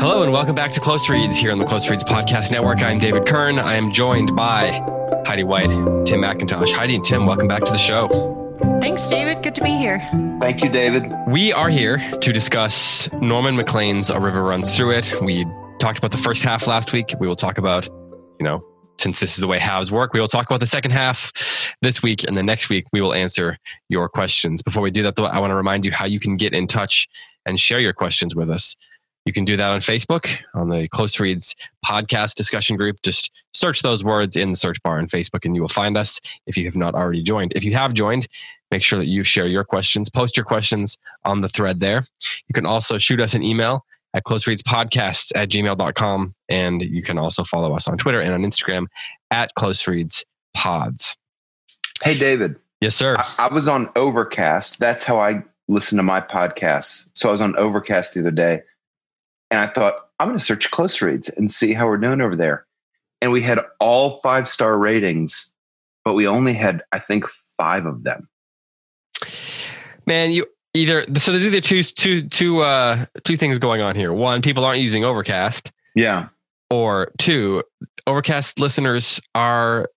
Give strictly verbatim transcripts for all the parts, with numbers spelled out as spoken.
Hello and welcome back to Close Reads here on the Close Reads Podcast Network. I'm David Kern. I am joined by Heidi White, Tim McIntosh. Heidi and Tim, welcome back to the show. Thanks, David. Good to be here. Thank you, David. We are here to discuss Norman Maclean's A River Runs Through It. We talked about the first half last week. We will talk about, you know, since this is the way halves work, we will talk about the second half this week, and then next week we will answer your questions. Before we do that, though, I want to remind you how you can get in touch and share your questions with us. You can do that on Facebook, on the Close Reads podcast discussion group. Just search those words in the search bar on Facebook and you will find us if you have not already joined. If you have joined, make sure that you share your questions, post your questions on the thread there. You can also shoot us an email at close reads podcasts at gmail dot com. And you can also follow us on Twitter and on Instagram at close reads pods. Hey, David. Yes, sir. I, I was on Overcast. That's how I listen to my podcasts. So I was on Overcast the other day. And I thought, I'm going to search Close Reads and see how we're doing over there. And we had all five-star ratings, but we only had, I think, five of them. Man, you either... So there's either two, two, two, uh, two things going on here. One, people aren't using Overcast. Yeah. Or two, Overcast listeners are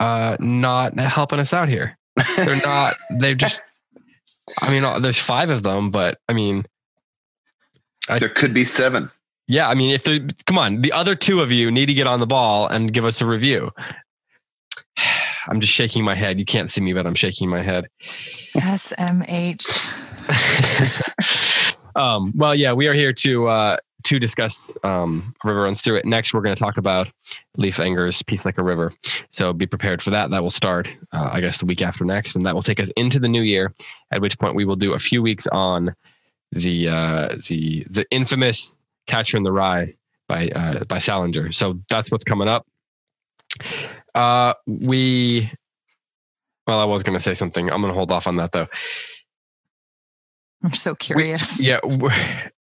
uh, not helping us out here. They're not... They've just... I mean, there's five of them, but I mean... I, there could be seven. Yeah. I mean, if they, come on, the other two of you need to get on the ball and give us a review. I'm just shaking my head. You can't see me, but I'm shaking my head. S M H. um, well, yeah, we are here to, uh, to discuss um, A River Runs Through It. Next, we're going to talk about Leif Anger's Peace Like a River. So be prepared for that. That will start, uh, I guess, the week after next. And that will take us into the new year, at which point we will do a few weeks on the uh the the infamous Catcher in the Rye by uh by Salinger. So that's what's coming up. Uh we well I was gonna say something. I'm gonna hold off on that though. I'm so curious. We, yeah.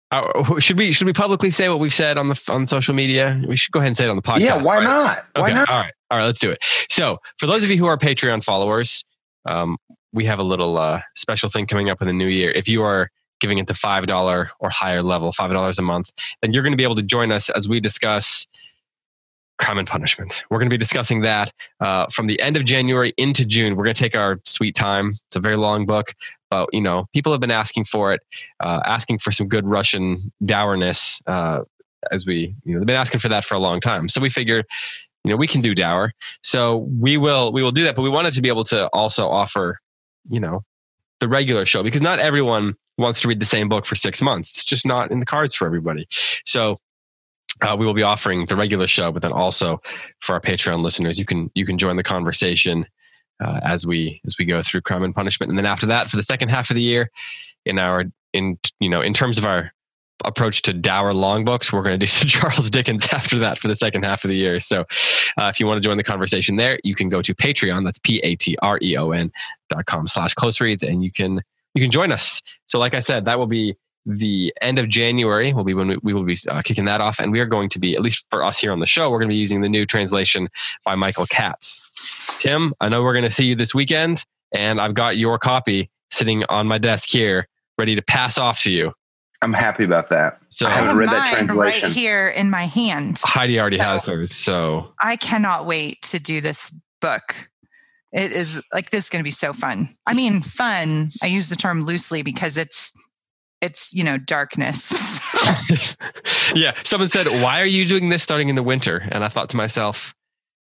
Uh, should we should we publicly say what we've said on the on social media? We should go ahead and say it on the podcast. Yeah, why not? Why not? All right. All right, let's do it. So for those of you who are Patreon followers, um we have a little uh special thing coming up in the new year. If you are giving it the five dollars or higher level, five dollars a month, then you're going to be able to join us as we discuss Crime and Punishment. We're going to be discussing that uh, from the end of January into June. We're going to take our sweet time. It's a very long book, but you know, people have been asking for it, uh, asking for some good Russian dourness uh, as we, you know, they've been asking for that for a long time. So we figured, you know, we can do dour. So we will, we will do that, but we wanted to be able to also offer, you know, the regular show, because not everyone wants to read the same book for six months. It's just not in the cards for everybody. So uh, we will be offering the regular show, but then also for our Patreon listeners, you can you can join the conversation uh, as we as we go through Crime and Punishment, and then after that, for the second half of the year, in our in you know in terms of our approach to dour long books, we're going to do some Charles Dickens after that for the second half of the year. So uh, if you want to join the conversation there, you can go to Patreon. That's P A T R E O N dot com slash close reads, and you can you can join us. So like I said, that will be the end of January will be when we, we will be uh, kicking that off. And we are going to be, at least for us here on the show, we're going to be using the new translation by Michael Katz. Tim, I know we're going to see you this weekend, and I've got your copy sitting on my desk here, ready to pass off to you. I'm happy about that. So I haven't read that translation. Right here in my hand. Heidi already so has hers. So I cannot wait to do this book. It is like, this is going to be so fun. I mean, fun. I use the term loosely because it's, it's, you know, darkness. Yeah. Someone said, why are you doing this starting in the winter? And I thought to myself,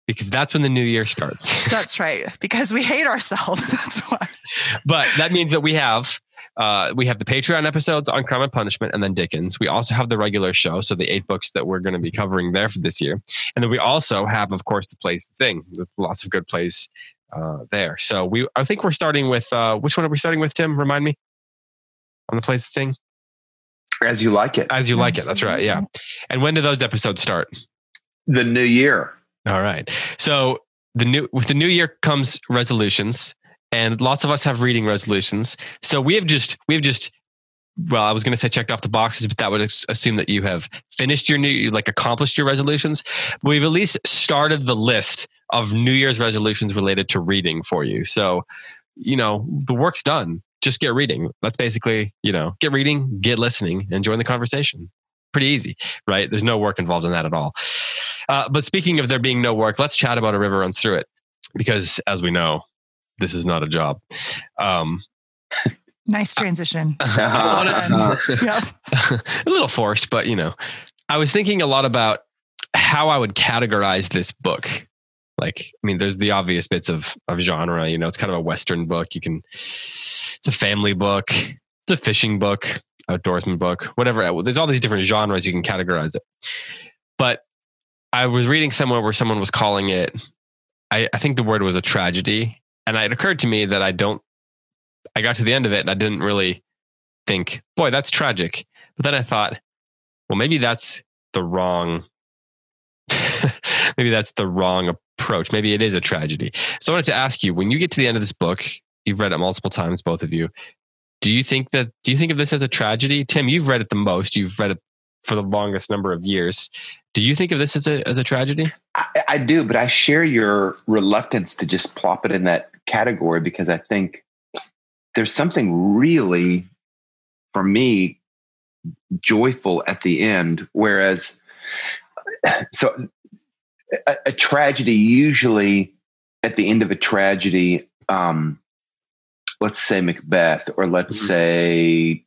because that's when the new year starts. That's right. Because we hate ourselves. That's why. But that means that we have, uh, we have the Patreon episodes on Crime and Punishment and then Dickens. We also have the regular show. So the eight books that we're going to be covering there for this year. And then we also have, of course, the Plays the Thing with lots of good plays uh, there. So we, I think we're starting with, uh, which one are we starting with, Tim? Remind me. on the place to sing? As You Like It. As You Like It. That's right. Yeah. And when do those episodes start? The new year. All right. So the new with the new year comes resolutions, and lots of us have reading resolutions. So we have just we have just well, I was going to say checked off the boxes, but that would assume that you have finished your new like accomplished your resolutions. We've at least started the list of New Year's resolutions related to reading for you. So, you know, the work's done. Just get reading. That's basically, you know, get reading, get listening, and join the conversation. Pretty easy, right? There's no work involved in that at all. Uh, but speaking of there being no work, let's chat about A River Runs Through It. Because as we know, this is not a job. Um, nice transition. Uh, a little forced, but you know, I was thinking a lot about how I would categorize this book. Like, I mean, there's the obvious bits of, of genre, you know, it's kind of a Western book. You can, it's a family book, it's a fishing book, outdoorsman book, whatever. There's all these different genres you can categorize it. But I was reading somewhere where someone was calling it, I, I think the word was a tragedy. And it occurred to me that I don't, I got to the end of it and I didn't really think, boy, that's tragic. But then I thought, well, maybe that's the wrong, maybe that's the wrong approach. Approach. Maybe it is a tragedy. So I wanted to ask you, when you get to the end of this book, you've read it multiple times, both of you. Do you think that, do you think of this as a tragedy? Tim, you've read it the most. You've read it for the longest number of years. Do you think of this as a, as a tragedy? I, I do, but I share your reluctance to just plop it in that category because I think there's something really, for me, joyful at the end. Whereas, so A, a tragedy, usually at the end of a tragedy, um, let's say Macbeth, or let's mm-hmm. say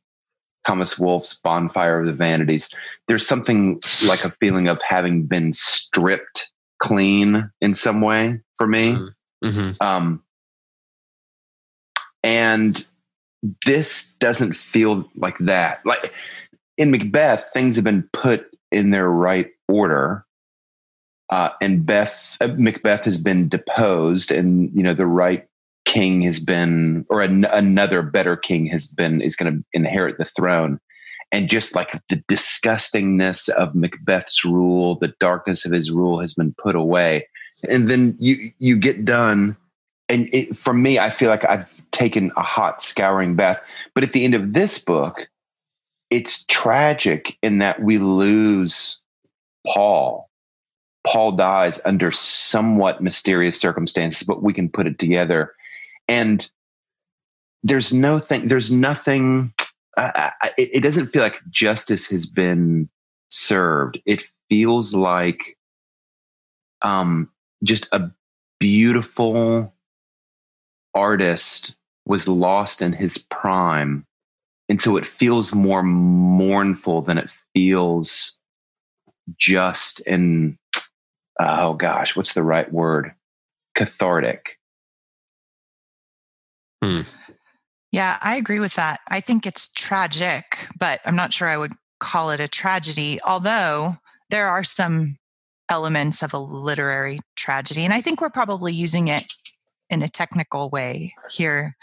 Thomas Wolfe's Bonfire of the Vanities, there's something like a feeling of having been stripped clean in some way for me. Mm-hmm. Um, and this doesn't feel like that. Like in Macbeth, things have been put in their right order. Uh, and Beth, uh, Macbeth has been deposed, and you know the right king has been, or an, another better king has been, is going to inherit the throne. And just like the disgustingness of Macbeth's rule, the darkness of his rule has been put away. And then you you get done, and it, for me, I feel like I've taken a hot scouring bath. But at the end of this book, it's tragic in that we lose Paul. Paul dies under somewhat mysterious circumstances, but we can put it together. And there's no thing, there's nothing, uh, it, it doesn't feel like justice has been served. It feels like um, just a beautiful artist was lost in his prime. And so it feels more mournful than it feels just and oh gosh, what's the right word? Cathartic. Hmm. Yeah, I agree with that. I think it's tragic, but I'm not sure I would call it a tragedy, although there are some elements of a literary tragedy. And I think we're probably using it in a technical way here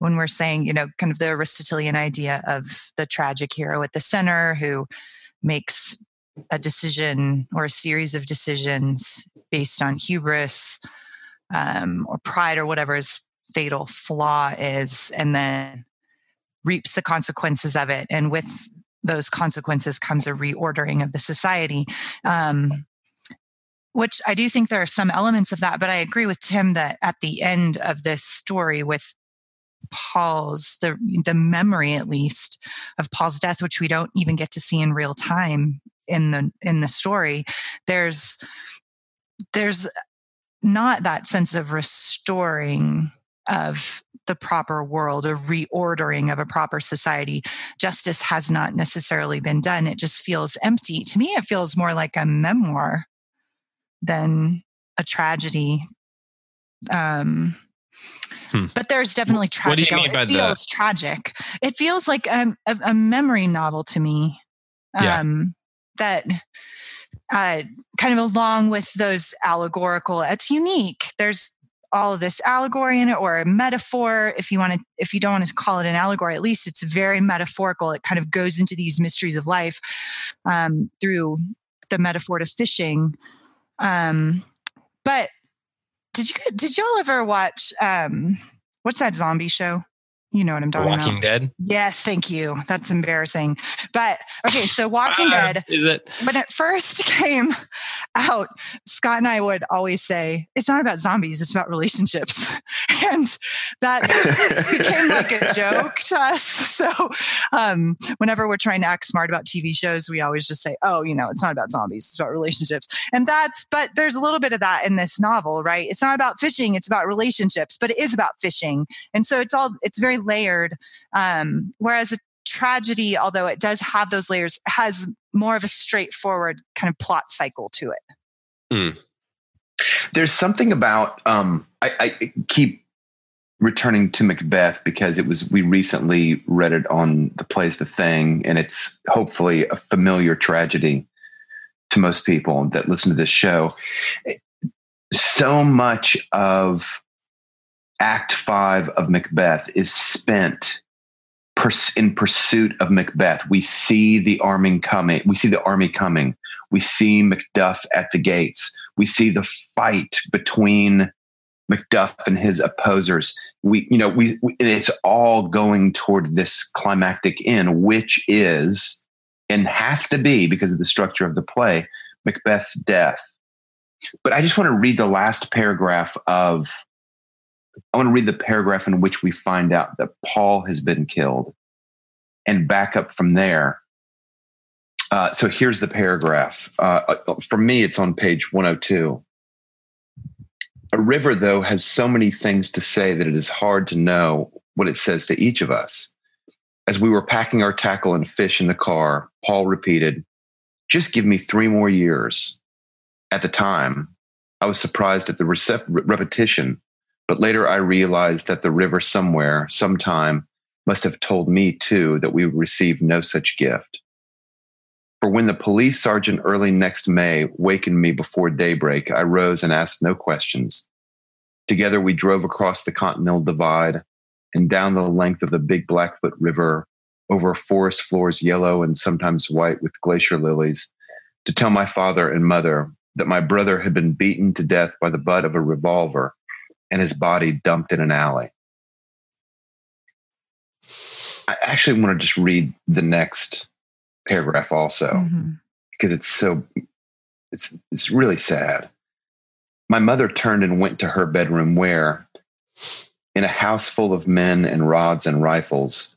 when we're saying, you know, kind of the Aristotelian idea of the tragic hero at the center who makes a decision or a series of decisions based on hubris um, or pride or whatever his fatal flaw is, and then reaps the consequences of it. And with those consequences comes a reordering of the society, um, which I do think there are some elements of that, but I agree with Tim that at the end of this story with Paul's, the, the memory at least of Paul's death, which we don't even get to see in real time, in the in the story, there's there's not that sense of restoring of the proper world, a reordering of a proper society. Justice has not necessarily been done. It just feels empty. To me, it feels more like a memoir than a tragedy. Um, hmm. But there's definitely tragic. What do you mean by that? It feels tragic. It feels like a, a, a memory novel to me. Yeah. Um, that uh, kind of along with those allegorical, it's unique. There's all of this allegory in it, or a metaphor. If you want to, if you don't want to call it an allegory, at least it's very metaphorical. It kind of goes into these mysteries of life um, through the metaphor to fishing. Um, but did you did y'all ever watch um, what's that zombie show? You know what I'm talking Walking about. Walking Dead? Yes, thank you. That's embarrassing. But, okay, so Walking uh, Dead, is it? When it first came out, Scott and I would always say, it's not about zombies, it's about relationships. And that became like a joke to us. So um, whenever we're trying to act smart about T V shows, we always just say, oh, you know, it's not about zombies, it's about relationships. And that's, but there's a little bit of that in this novel, right? It's not about fishing, it's about relationships, but it is about fishing. And so it's all, it's very layered. Um, whereas a tragedy, although it does have those layers, has more of a straightforward kind of plot cycle to it. Mm. There's something about, um, I, I keep returning to Macbeth because it was, we recently read it on the plays The Thing, and it's hopefully a familiar tragedy to most people that listen to this show. So much of Act Five of Macbeth is spent pers- in pursuit of Macbeth. We see the army coming. We see the army coming. We see Macduff at the gates. We see the fight between Macduff and his opposers. We, you know, we, we it's all going toward this climactic end, which is and has to be, because of the structure of the play, Macbeth's death. But I just want to read the last paragraph of. I want to read the paragraph in which we find out that Paul has been killed and back up from there. Uh, so here's the paragraph. Uh, for me, it's on page one oh two. A river, though, has so many things to say that it is hard to know what it says to each of us. As we were packing our tackle and fish in the car, Paul repeated, "Just give me three more years." At the time, I was surprised at the recep- repetition. But later I realized that the river somewhere, sometime, must have told me, too, that we would receive no such gift. For when the police sergeant early next May wakened me before daybreak, I rose and asked no questions. Together we drove across the Continental Divide and down the length of the Big Blackfoot River over forest floors yellow and sometimes white with glacier lilies to tell my father and mother that my brother had been beaten to death by the butt of a revolver and his body dumped in an alley. I actually want to just read the next paragraph also, mm-hmm. because it's so, it's it's really sad. My mother turned and went to her bedroom where, in a house full of men and rods and rifles,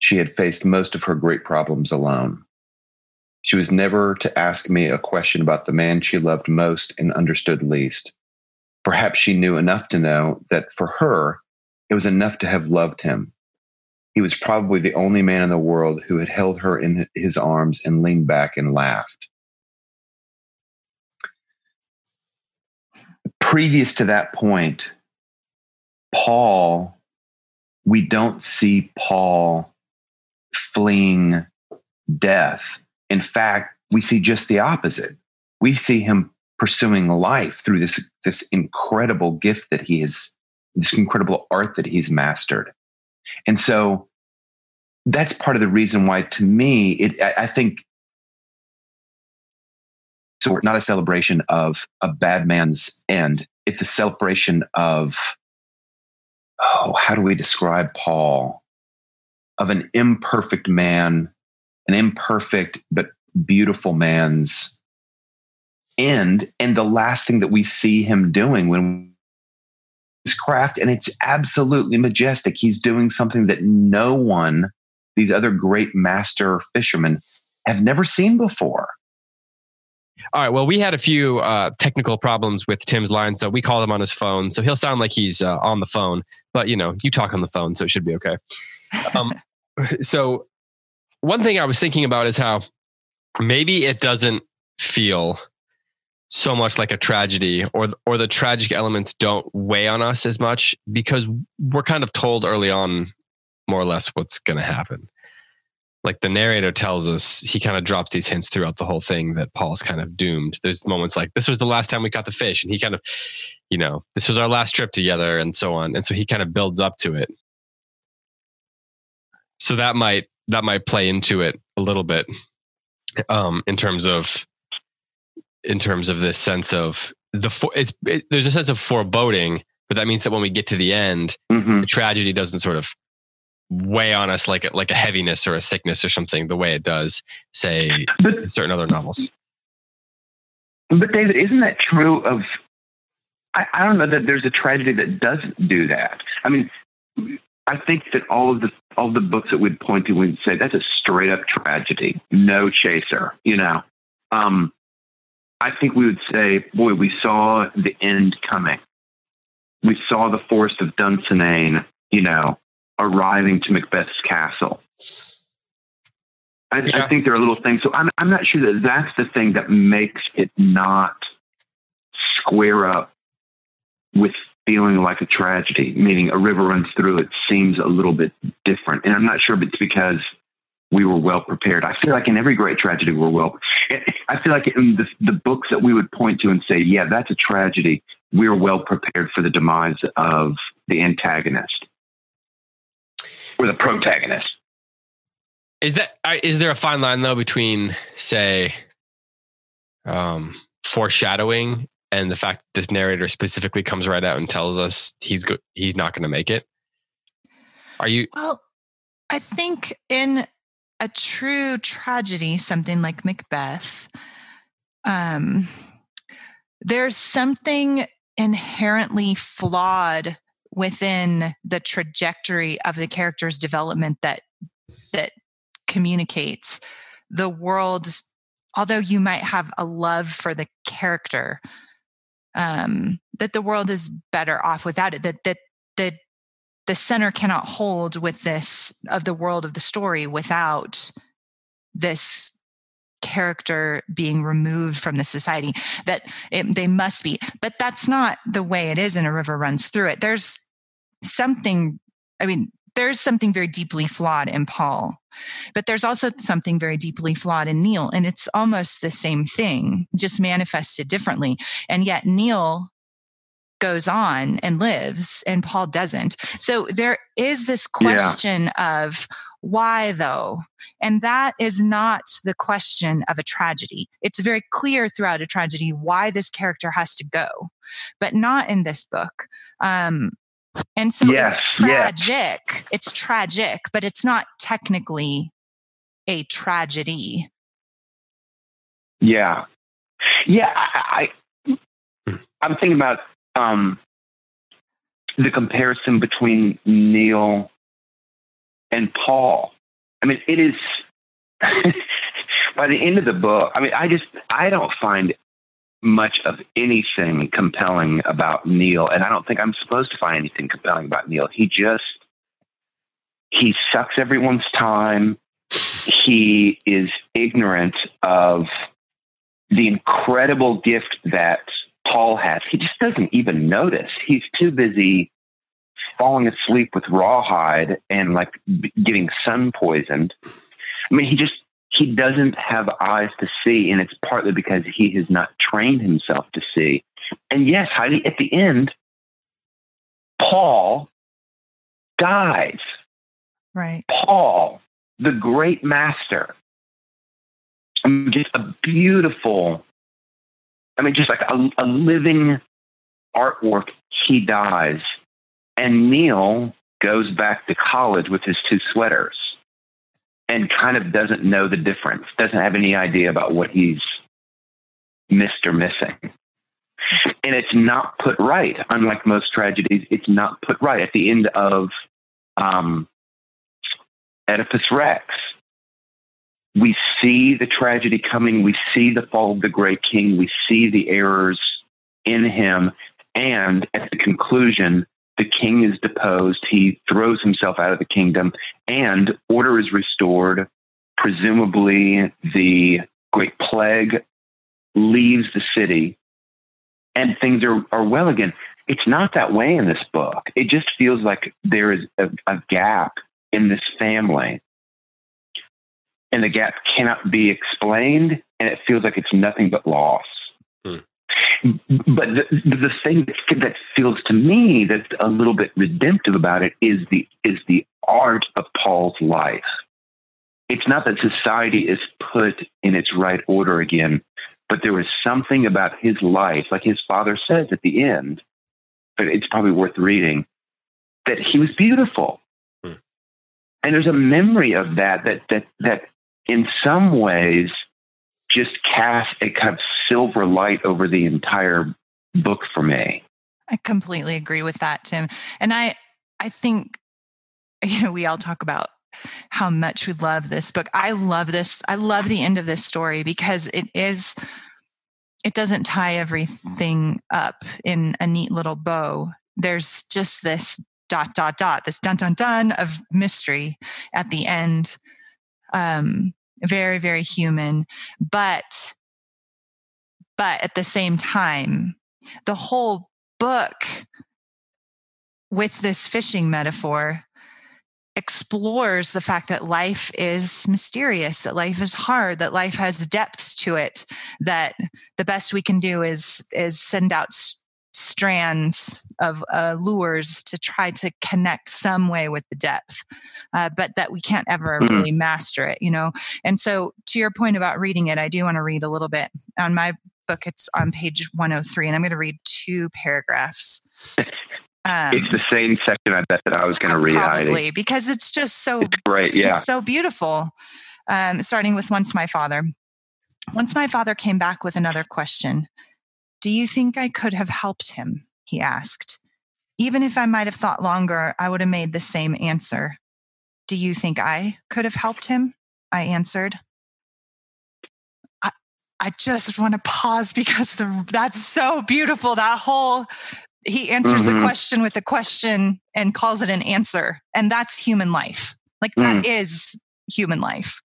she had faced most of her great problems alone. She was never to ask me a question about the man she loved most and understood least. Perhaps she knew enough to know that for her, it was enough to have loved him. He was probably the only man in the world who had held her in his arms and leaned back and laughed. Previous to that point, Paul, we don't see Paul fleeing death. In fact, we see just the opposite. We see him pursuing life through this this incredible gift that he is, this incredible art that he's mastered. And so that's part of the reason why, to me, it I, I think so it's not a celebration of a bad man's end. It's a celebration of, oh, how do we describe Paul? Of an imperfect man, an imperfect but beautiful man's end, and the last thing that we see him doing when his craft, and it's absolutely majestic. He's doing something that no one, these other great master fishermen, have never seen before. All right. Well, we had a few uh, technical problems with Tim's line, so we called him on his phone. So he'll sound like he's uh, on the phone, but you know, you talk on the phone, so it should be okay. Um, so one thing I was thinking about is how maybe it doesn't feel so much like a tragedy, or or the tragic elements don't weigh on us as much because we're kind of told early on, more or less, what's going to happen. like the narrator tells us, he kind of drops these hints throughout the whole thing that Paul's kind of doomed. There's moments like, this was the last time we caught the fish. And he kind of, you know, this was our last trip together and so on. And so he kind of builds up to it. So that might, that might play into it a little bit um, in terms of, in terms of this sense of the, fo- it's, it, there's a sense of foreboding, but that means that when we get to the end, mm-hmm. the tragedy doesn't sort of weigh on us like a, like a heaviness or a sickness or something, the way it does, say, but, in certain other novels. But David, isn't that true of, I, I don't know that there's a tragedy that doesn't do that. I mean, I think that all of the, all of the books that we'd point to, we'd say that's a straight up tragedy, no chaser, you know? Um, I think we would say, boy, we saw the end coming. We saw the forest of Dunsinane, you know, arriving to Macbeth's castle. I, yeah. I think there are little things. So I'm, I'm not sure that that's the thing that makes it not square up with feeling like a tragedy, meaning A River Runs Through It seems a little bit different. And I'm not sure if it's because we were well prepared. I feel like in every great tragedy, we're well, I feel like in the, the books that we would point to and say, yeah, that's a tragedy, we're well prepared for the demise of the antagonist or the protagonist. Is that, is there a fine line though between, say, um, foreshadowing and the fact that this narrator specifically comes right out and tells us he's go- he's not going to make it? Are you? Well, I think in a true tragedy, something like Macbeth, um, there's something inherently flawed within the trajectory of the character's development that that communicates the world. Although you might have a love for the character, um, that the world is better off without it. That that that the center cannot hold with this of the world of the story without this character being removed from the society, that it, they must be. But that's not the way it is in A River Runs Through It. There's something, I mean, there's something very deeply flawed in Paul, but there's also something very deeply flawed in Neal. And it's almost the same thing, just manifested differently. And yet Neal goes on and lives and Paul doesn't. So there is this question yeah. of why though? And that is not the question of a tragedy. It's very clear throughout a tragedy why this character has to go, but not in this book. Um, and so yes, it's tragic. Yes. It's tragic, but it's not technically a tragedy. Yeah. Yeah. I, I I'm thinking about, Um, the comparison between Neal and Paul. I mean, it is by the end of the book. I mean, I just, I don't find much of anything compelling about Neal. And I don't think I'm supposed to find anything compelling about Neal. He just, he sucks everyone's time. He is ignorant of the incredible gift that Paul has. He just doesn't even notice. He's too busy falling asleep with Rawhide and like b- getting sun poisoned. I mean, he just, he doesn't have eyes to see. And it's partly because he has not trained himself to see. And yes, Heidi, at the end, Paul dies. Right. Paul, the great master. I mean, just a beautiful, I mean, just like a, a living artwork, he dies. And Neal goes back to college with his two sweaters and kind of doesn't know the difference, doesn't have any idea about what he's missed or missing. And it's not put right. Unlike most tragedies, it's not put right. At the end of um, Oedipus Rex, we see the tragedy coming. We see the fall of the great king. We see the errors in him. And at the conclusion, the king is deposed. He throws himself out of the kingdom and order is restored. Presumably the great plague leaves the city and things are, are well again. It's not that way in this book. It just feels like there is a, a gap in this family and the gap cannot be explained, and it feels like it's nothing but loss. Mm. But the, the thing that feels to me that's a little bit redemptive about it is the is the art of Paul's life. It's not that society is put in its right order again, but there was something about his life, like his father says at the end, but it's probably worth reading, that he was beautiful. Hmm. And there's a memory of that, that, that, that in some ways just casts a kind of silver light over the entire book for me. I completely agree with that, Tim. And I, I think, you know, we all talk about how much we love this book. I love this. I love the end of this story because it is, it doesn't tie everything up in a neat little bow. There's just this dot, dot, dot, this dun, dun, dun of mystery at the end. Um, very, very human, but, but at the same time, the whole book with this fishing metaphor explores the fact that life is mysterious, that life is hard, that life has depths to it, that the best we can do is is send out s- strands of uh, lures to try to connect some way with the depth, uh, but that we can't ever mm-hmm. really master it, you know? And so to your point about reading it, I do want to read a little bit. On my book, it's on page one oh three, and I'm going to read two paragraphs. Um, it's the same section I bet that I was going to read. Probably, because it's just so it's great, yeah, it's so beautiful. Um, starting with once my father, once my father came back with another question. Do you think I could have helped him? He asked. Even if I might have thought longer, I would have made the same answer. Do you think I could have helped him? I answered. I I just want to pause because the that's so beautiful. That whole. He answers mm-hmm. the question with a question and calls it an answer. And that's human life. Like that mm. is human life.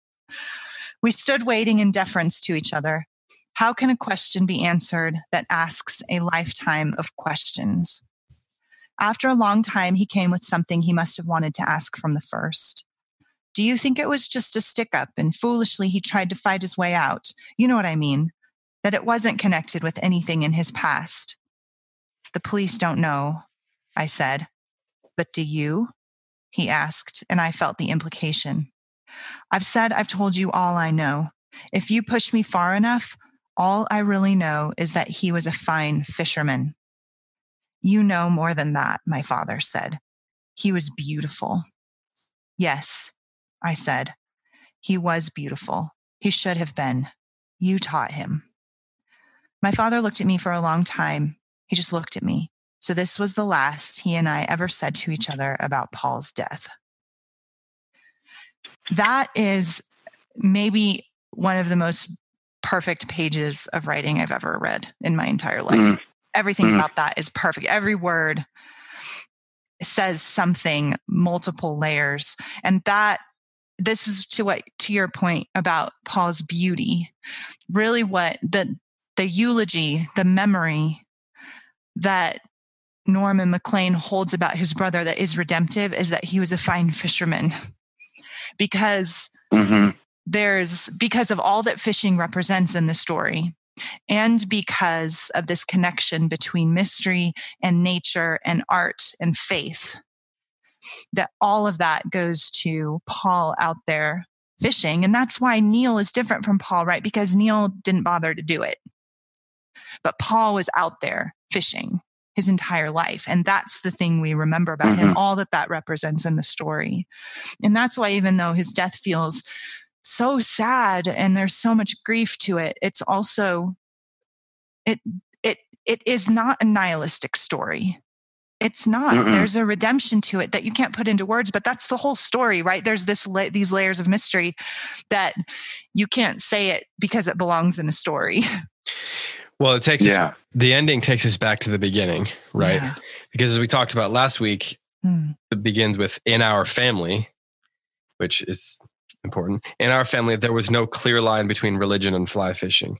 We stood waiting in deference to each other. How can a question be answered that asks a lifetime of questions? After a long time, he came with something he must have wanted to ask from the first. Do you think it was just a stick-up and foolishly he tried to fight his way out? You know what I mean? That it wasn't connected with anything in his past. The police don't know, I said. But do you? He asked, and I felt the implication. I've said I've told you all I know. If you push me far enough, all I really know is that he was a fine fisherman. You know more than that, my father said. He was beautiful. Yes, I said. He was beautiful. He should have been. You taught him. My father looked at me for a long time. He just looked at me. So this was the last he and I ever said to each other about Paul's death. That is maybe one of the most perfect pages of writing I've ever read in my entire life. Mm. Everything mm. about that is perfect. Every word says something, multiple layers. And that, this is to what, to your point about Paul's beauty, really what the, the eulogy, the memory that Norman Maclean holds about his brother that is redemptive is that he was a fine fisherman because mm-hmm. there's, because of all that fishing represents in the story and because of this connection between mystery and nature and art and faith, that all of that goes to Paul out there fishing. And that's why Neal is different from Paul, right? Because Neal didn't bother to do it, but Paul was out there fishing his entire life. And that's the thing we remember about mm-hmm. him, all that that represents in the story. And that's why, even though his death feels so sad and there's so much grief to it, it's also, it, it, it is not a nihilistic story. It's not, mm-hmm. there's a redemption to it that you can't put into words, but that's the whole story, right? There's this, la- these layers of mystery that you can't say it because it belongs in a story. Well, it takes yeah. us, the ending takes us back to the beginning, right? Yeah. Because as we talked about last week, mm. it begins with in our family, which is important. In our family, there was no clear line between religion and fly fishing.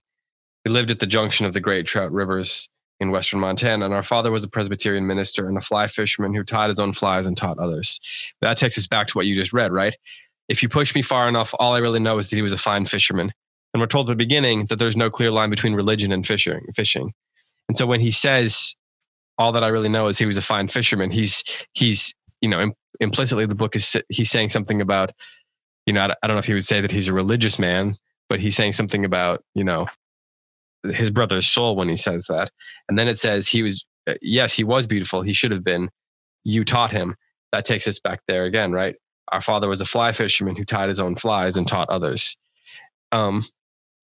We lived at the junction of the great trout rivers in western Montana, and our father was a Presbyterian minister and a fly fisherman who tied his own flies and taught others. That takes us back to what you just read, right? If you push me far enough, all I really know is that he was a fine fisherman. And we're told at the beginning that there's no clear line between religion and fishing. Fishing. And so when he says, all that I really know is he was a fine fisherman, he's, he's, you know, im- implicitly the book is, he's saying something about, you know, I, I don't know if he would say that he's a religious man, but he's saying something about, you know, his brother's soul when he says that. And then it says he was, yes, he was beautiful. He should have been. You taught him. That takes us back there again, right? Our father was a fly fisherman who tied his own flies and taught others. Um,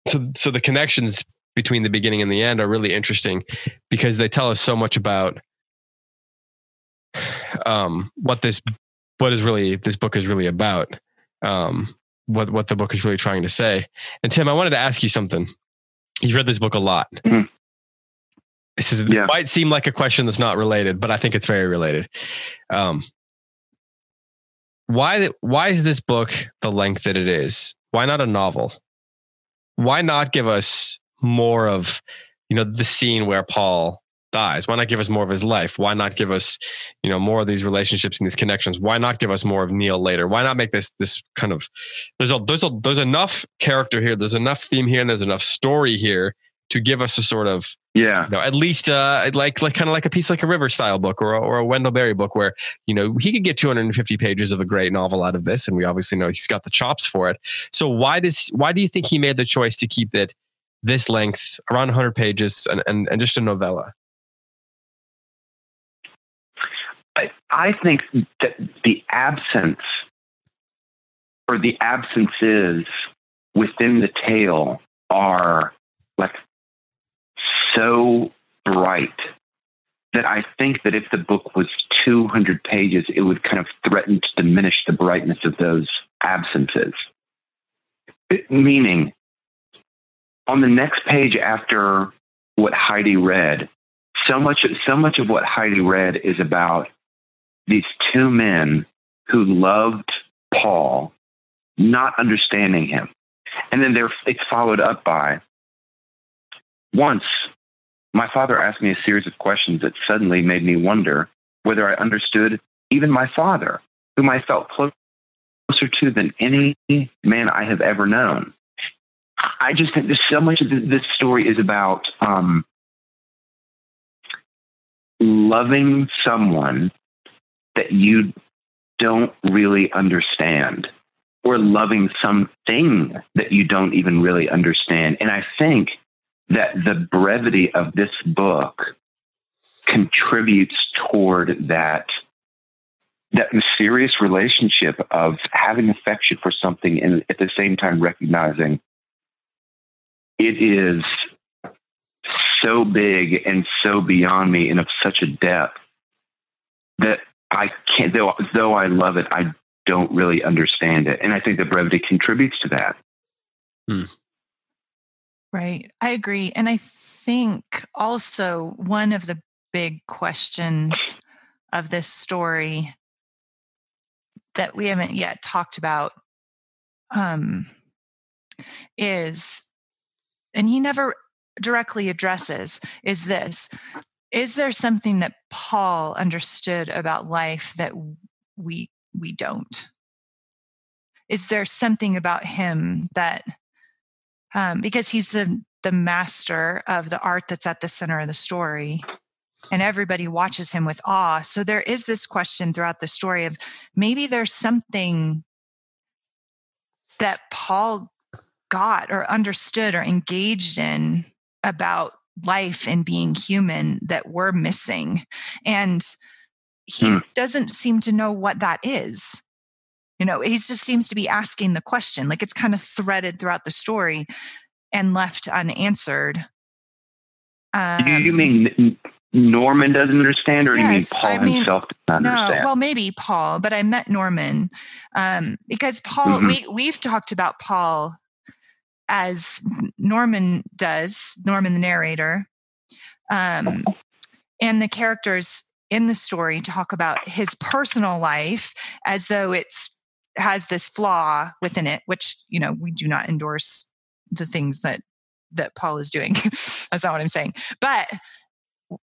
so, so the connections between the beginning and the end are really interesting because they tell us so much about um, what this, what is really, this book is really about, um, what, what the book is really trying to say. And Tim, I wanted to ask you something. You've read this book a lot. Mm-hmm. This is, this yeah. might seem like a question that's not related, but I think it's very related. Um, why, why is this book the length that it is? Why not a novel? Why not give us more of, you know, the scene where Paul dies? Why not give us more of his life? Why not give us, you know, more of these relationships and these connections? Why not give us more of Neal later? Why not make this, this kind of, there's a, there's a, there's enough character here. There's enough theme here and there's enough story here to give us a sort of, yeah, you know, at least uh, like like kind of like a Peace Like a River style book or or a Wendell Berry book where, you know, he could get two hundred fifty pages of a great novel out of this, and we obviously know he's got the chops for it. So why does why do you think he made the choice to keep it this length, around one hundred pages, and and, and just a novella? I, I think that the absence or the absences within the tale are like so bright that I think that if the book was two hundred pages, it would kind of threaten to diminish the brightness of those absences. It, meaning, on the next page after what Heidi read, so much, so much of what Heidi read is about these two men who loved Paul, not understanding him. And then they're, it's followed up by, once, my father asked me a series of questions that suddenly made me wonder whether I understood even my father, whom I felt closer to than any man I have ever known. I just think there's so much of this story is about um, loving someone that you don't really understand, or loving something that you don't even really understand. And I think that the brevity of this book contributes toward that, that mysterious relationship of having affection for something and at the same time recognizing it is so big and so beyond me and of such a depth that I can't, though, though I love it, I don't really understand it. And I think the brevity contributes to that. Hmm. Right. I agree. And I think also one of the big questions of this story that we haven't yet talked about um, is, and he never directly addresses, is this, is there something that Paul understood about life that we, we don't? Is there something about him that, Um, because he's the, the master of the art that's at the center of the story, and everybody watches him with awe. So there is this question throughout the story of maybe there's something that Paul got or understood or engaged in about life and being human that we're missing. And he hmm. doesn't seem to know what that is. You know, he just seems to be asking the question, like it's kind of threaded throughout the story and left unanswered. Um, you, you mean Norman doesn't understand, or yes, you mean Paul I mean, himself doesn't no, understand? Well, maybe Paul, but I meant Norman um, because Paul, mm-hmm. we, we've talked about Paul as Norman does, Norman the narrator, um, and the characters in the story talk about his personal life as though it's has this flaw within it, which, you know, we do not endorse the things that, that Paul is doing. That's not what I'm saying. But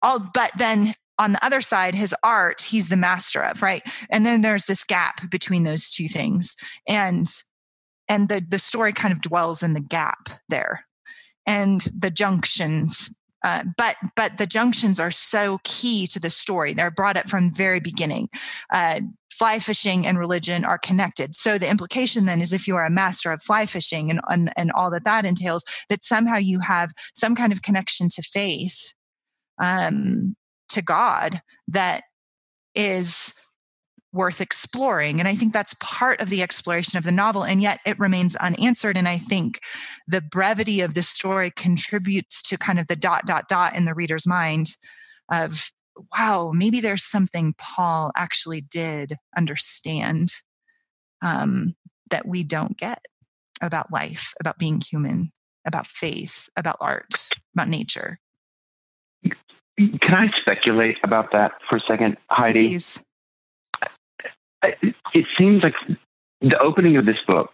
all, but then on the other side, his art, he's the master of, right? And then there's this gap between those two things. And and the, the story kind of dwells in the gap there and the junctions. Uh, but but the junctions are so key to the story. They're brought up from the very beginning. Uh, fly fishing and religion are connected. So the implication then is if you are a master of fly fishing and, and, and all that that entails, that somehow you have some kind of connection to faith, um, to God, that is worth exploring. And I think that's part of the exploration of the novel, and yet it remains unanswered. And I think the brevity of the story contributes to kind of the dot, dot, dot in the reader's mind of, wow, maybe there's something Paul actually did understand um, that we don't get about life, about being human, about faith, about art, about nature. Can I speculate about that for a second, Heidi? Please. It seems like the opening of this book,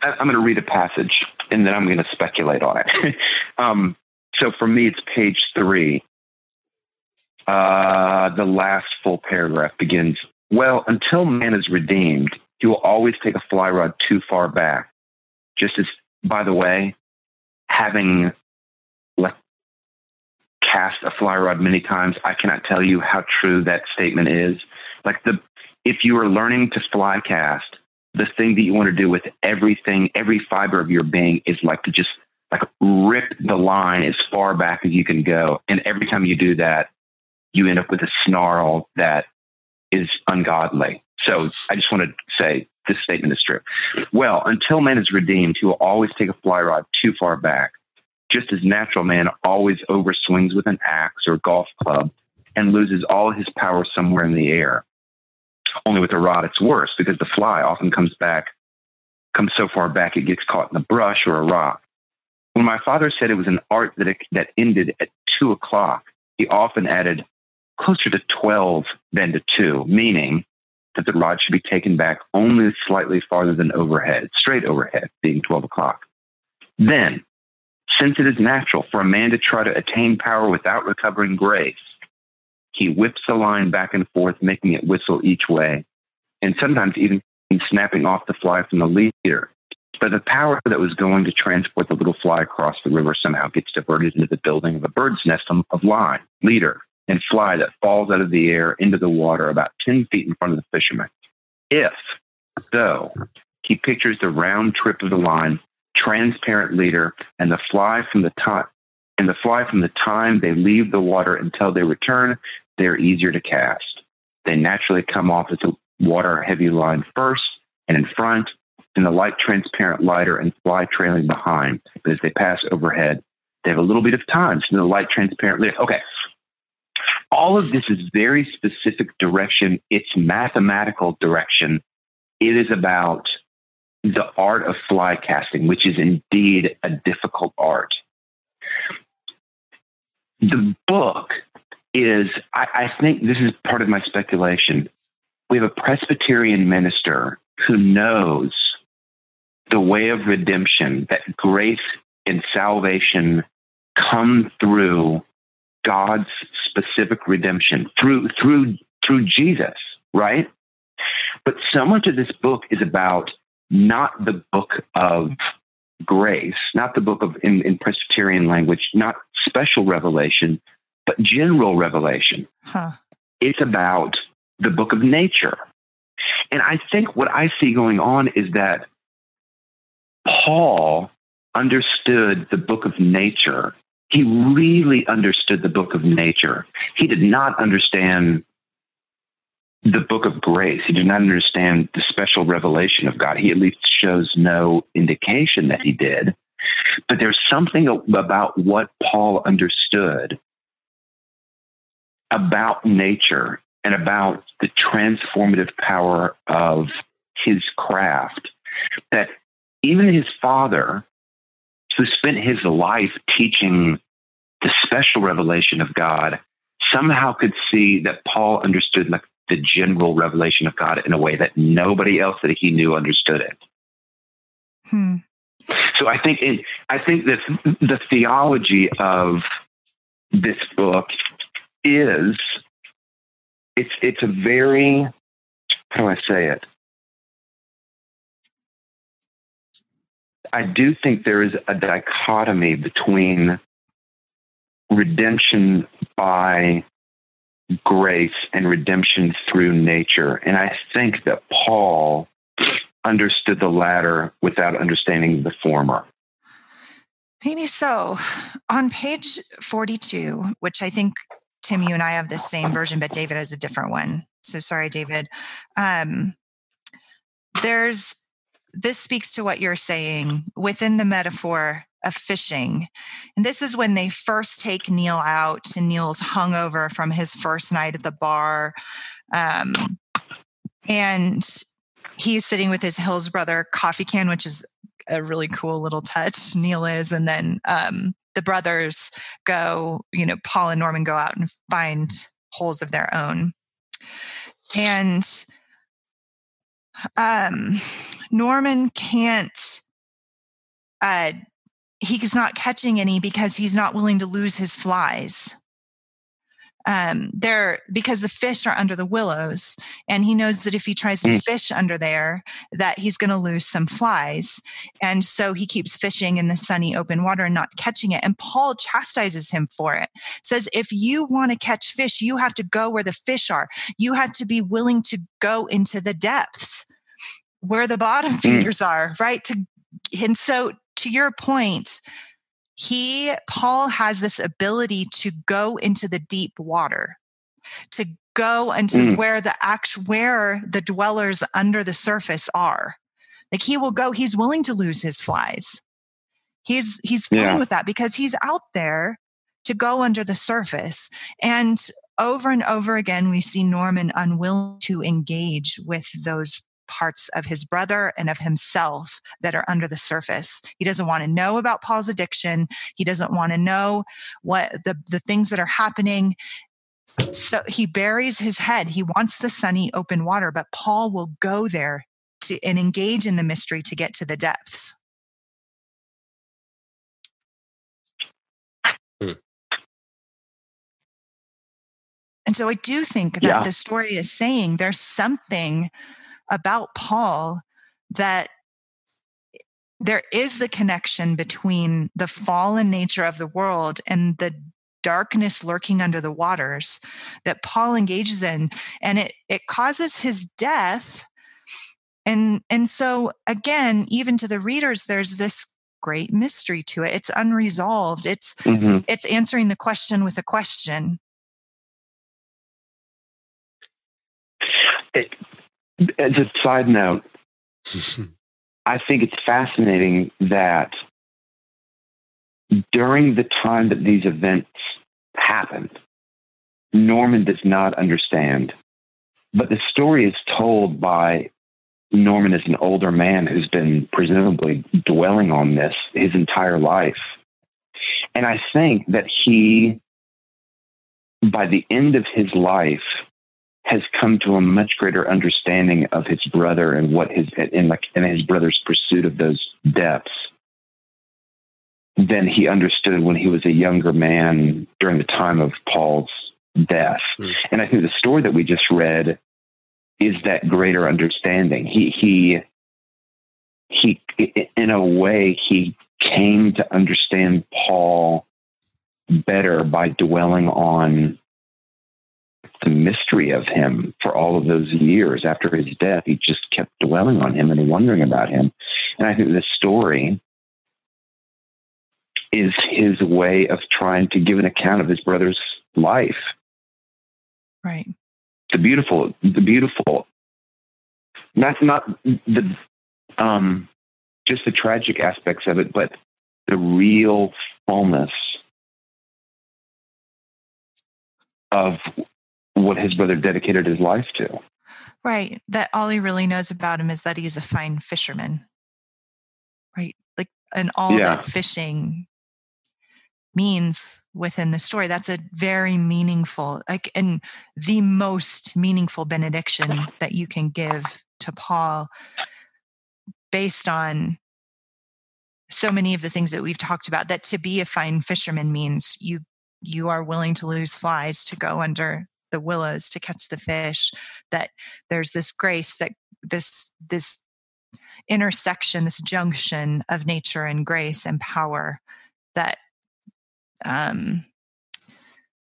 I'm going to read a passage and then I'm going to speculate on it. um, so for me, it's page three. Uh, the last full paragraph begins, well, until man is redeemed, he will always take a fly rod too far back. Just as, by the way, having like cast a fly rod many times, I cannot tell you how true that statement is. Like the, if you are learning to fly cast, the thing that you want to do with everything, every fiber of your being is like to just like rip the line as far back as you can go. And every time you do that, you end up with a snarl that is ungodly. So I just want to say this statement is true. Well, until man is redeemed, he will always take a fly rod too far back, just as natural man always overswings with an axe or golf club and loses all his power somewhere in the air. Only with a rod, it's worse because the fly often comes back, comes so far back it gets caught in the brush or a rock. When my father said it was an art that it, that ended at two o'clock, he often added closer to twelve than to two, meaning that the rod should be taken back only slightly farther than overhead, straight overhead, being twelve o'clock. Then, since it is natural for a man to try to attain power without recovering grace, he whips the line back and forth, making it whistle each way, and sometimes even snapping off the fly from the leader. But the power that was going to transport the little fly across the river somehow gets diverted into the building of a bird's nest of line, leader, and fly that falls out of the air into the water about ten feet in front of the fisherman. If, though, he pictures the round trip of the line, transparent leader, and the fly from the top, and the fly from the time they leave the water until they return, they're easier to cast. They naturally come off as a water-heavy line first and in front, and the light, transparent lighter and fly trailing behind. But as they pass overhead, they have a little bit of time. So the light, transparent lighter. Okay. All of this is very specific direction. It's mathematical direction. It is about the art of fly casting, which is indeed a difficult art. The book is, I, I think this is part of my speculation. We have a Presbyterian minister who knows the way of redemption, that grace and salvation come through God's specific redemption, through through through Jesus, right? But so much of this book is about not the book of grace, not the book of, in, in Presbyterian language, not special revelation, but general revelation. Huh. It's about the book of nature. And I think what I see going on is that Paul understood the book of nature. He really understood the book of nature. He did not understand the book of grace. He did not understand the special revelation of God. He at least shows no indication that he did. But there's something about what Paul understood about nature and about the transformative power of his craft that even his father, who spent his life teaching the special revelation of God, somehow could see that Paul understood like the general revelation of God in a way that nobody else that he knew understood it. Hmm. So I think it, I think that the theology of this book is, it's it's a very, how do I say it? I do think there is a dichotomy between redemption by grace and redemption through nature. And I think that Paul understood the latter without understanding the former. Maybe so. On page forty-two, which I think, Tim, you and I have the same version, but David has a different one. So sorry, David. Um, there's, this speaks to what you're saying within the metaphor of fishing. And this is when they first take Neal out, and Neal's hungover from his first night at the bar. Um, and he's sitting with his Hills brother coffee can, which is a really cool little touch. Neal is, and then um, the brothers go, you know, Paul and Norman go out and find holes of their own. And um, Norman can't, uh, he's not catching any because he's not willing to lose his flies. Um, they're, because the fish are under the willows, and he knows that if he tries to mm. fish under there, that he's going to lose some flies. And so he keeps fishing in the sunny open water and not catching it. And Paul chastises him for it, says, if you want to catch fish, you have to go where the fish are. You have to be willing to go into the depths where the bottom mm. feeders are, right? To, and so to your point, He, Paul has this ability to go into the deep water, to go into mm. where the actual, where the dwellers under the surface are. Like he will go, he's willing to lose his flies. He's, he's fine yeah. with that because he's out there to go under the surface. And over and over again, we see Norman unwilling to engage with those parts of his brother and of himself that are under the surface. He doesn't want to know about Paul's addiction. He doesn't want to know what the, the things that are happening. So he buries his head. He wants the sunny open water, but Paul will go there to, and engage in the mystery to get to the depths. Hmm. And so I do think that yeah. the story is saying there's something about Paul, that there is the connection between the fallen nature of the world and the darkness lurking under the waters that Paul engages in. And it, it causes his death. And, and so again, even to the readers, there's this great mystery to it. It's unresolved. It's, mm-hmm. it's answering the question with a question. It- As a side note, I think it's fascinating that during the time that these events happened, Norman does not understand. But the story is told by Norman as an older man who's been presumably dwelling on this his entire life. And I think that he, by the end of his life, has come to a much greater understanding of his brother and what his in like and his brother's pursuit of those depths than he understood when he was a younger man during the time of Paul's death. Mm. And I think the story that we just read is that greater understanding. He he he in a way he came to understand Paul better by dwelling on the mystery of him for all of those years after his death. He just kept dwelling on him and wondering about him. And I think this story is his way of trying to give an account of his brother's life. Right. The beautiful, the beautiful, not, not the, um, just the tragic aspects of it, but the real fullness of what his brother dedicated his life to. Right. That all he really knows about him is that he's a fine fisherman. Right. Like, and all yeah. that fishing means within the story. That's a very meaningful, like, and the most meaningful benediction that you can give to Paul based on so many of the things that we've talked about, that to be a fine fisherman means you you are willing to lose flies to go under the willows to catch the fish, that there's this grace, that this this intersection, this junction of nature and grace and power that um,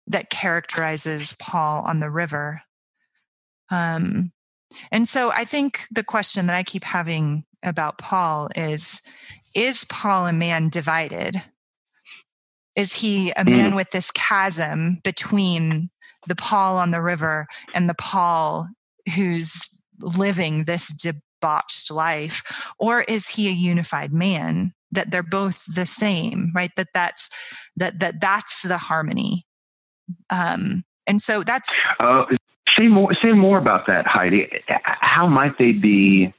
that characterizes Paul on the river. Um, and so I think the question that I keep having about Paul is, is Paul a man divided? Is he a man mm. with this chasm between the Paul on the river and the Paul who's living this debauched life? Or is he a unified man, that they're both the same, right? That that's, that, that that's the harmony. Um, and so that's... Uh, say more, say more about that, Heidi. How might they be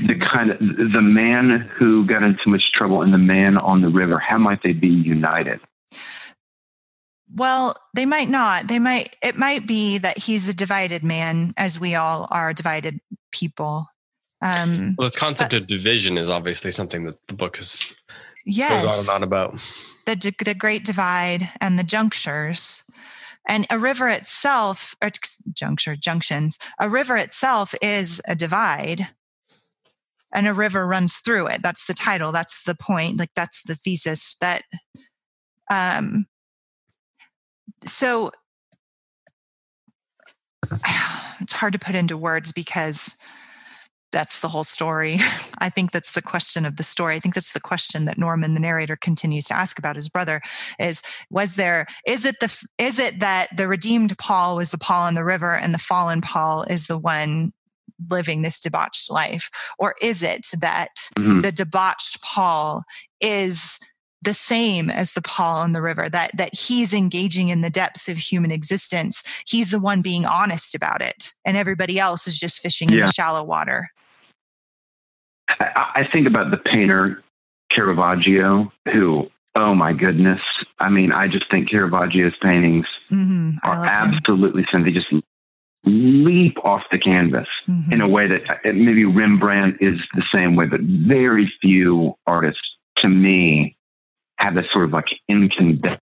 the kind of the man who got into much trouble and the man on the river? How might they be united? Well, they might not. They might. It might be that he's a divided man, as we all are divided people. Um, well, this concept but, of division is obviously something that the book is yes, goes on and on about. The the Great Divide and the junctures, and a river itself, or juncture junctions. A river itself is a divide. And a river runs through it. That's the title. That's the point. Like, that's the thesis. That, um, so it's hard to put into words because that's the whole story. I think that's the question of the story. I think that's the question that Norman, the narrator, continues to ask about his brother: is was there? Is it the? Is it that the redeemed Paul was the Paul on the river, and the fallen Paul is the one living this debauched life? Or is it that mm-hmm. the debauched Paul is the same as the Paul on the river, that that he's engaging in the depths of human existence? He's the one being honest about it, and everybody else is just fishing yeah. in the shallow water. I, I think about the painter Caravaggio, who, oh my goodness, I mean, I just think Caravaggio's paintings mm-hmm. are absolutely something. They just leap off the canvas mm-hmm. in a way that maybe Rembrandt is the same way, but very few artists, to me, have this sort of like incandescent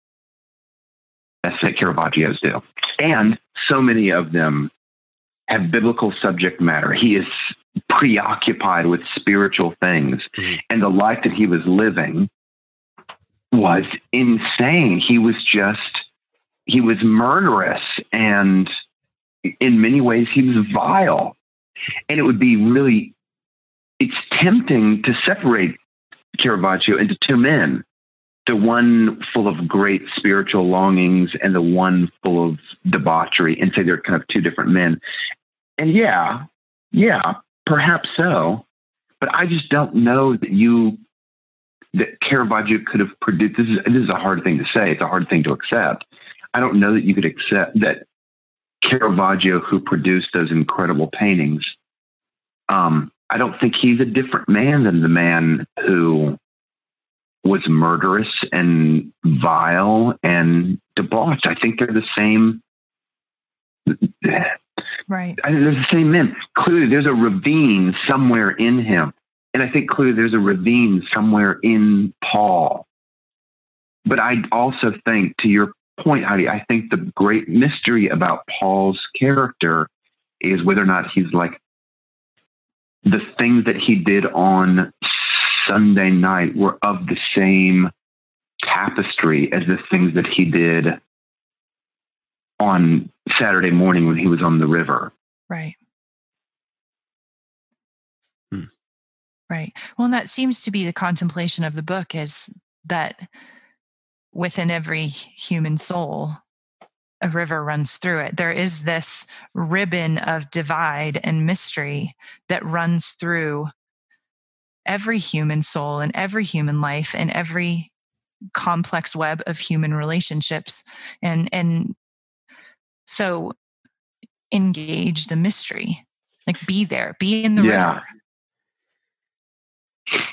that Caravaggio's do. And so many of them have biblical subject matter. He is preoccupied with spiritual things, and the life that he was living was insane. He was just, he was murderous, and in many ways, he was vile. And it would be really, it's tempting to separate Caravaggio into two men, the one full of great spiritual longings and the one full of debauchery, and say they're kind of two different men. And yeah, yeah, perhaps so. But I just don't know that you, that Caravaggio could have produced, this is, this is a hard thing to say. It's a hard thing to accept. I don't know that you could accept that Caravaggio, who produced those incredible paintings, um, I don't think he's a different man than the man who was murderous and vile and debauched. I think they're the same. Right. I think they're the same men. Clearly, there's a ravine somewhere in him. And I think clearly there's a ravine somewhere in Paul. But I also think, to your point, Heidi, I think the great mystery about Paul's character is whether or not he's like the things that he did on Sunday night were of the same tapestry as the things that he did on Saturday morning when he was on the river. Right. Hmm. Right. Well, and that seems to be the contemplation of the book, is that within every human soul, a river runs through it. There is this ribbon of divide and mystery that runs through every human soul and every human life and every complex web of human relationships. And and so engage the mystery, like be there, be in the yeah. river.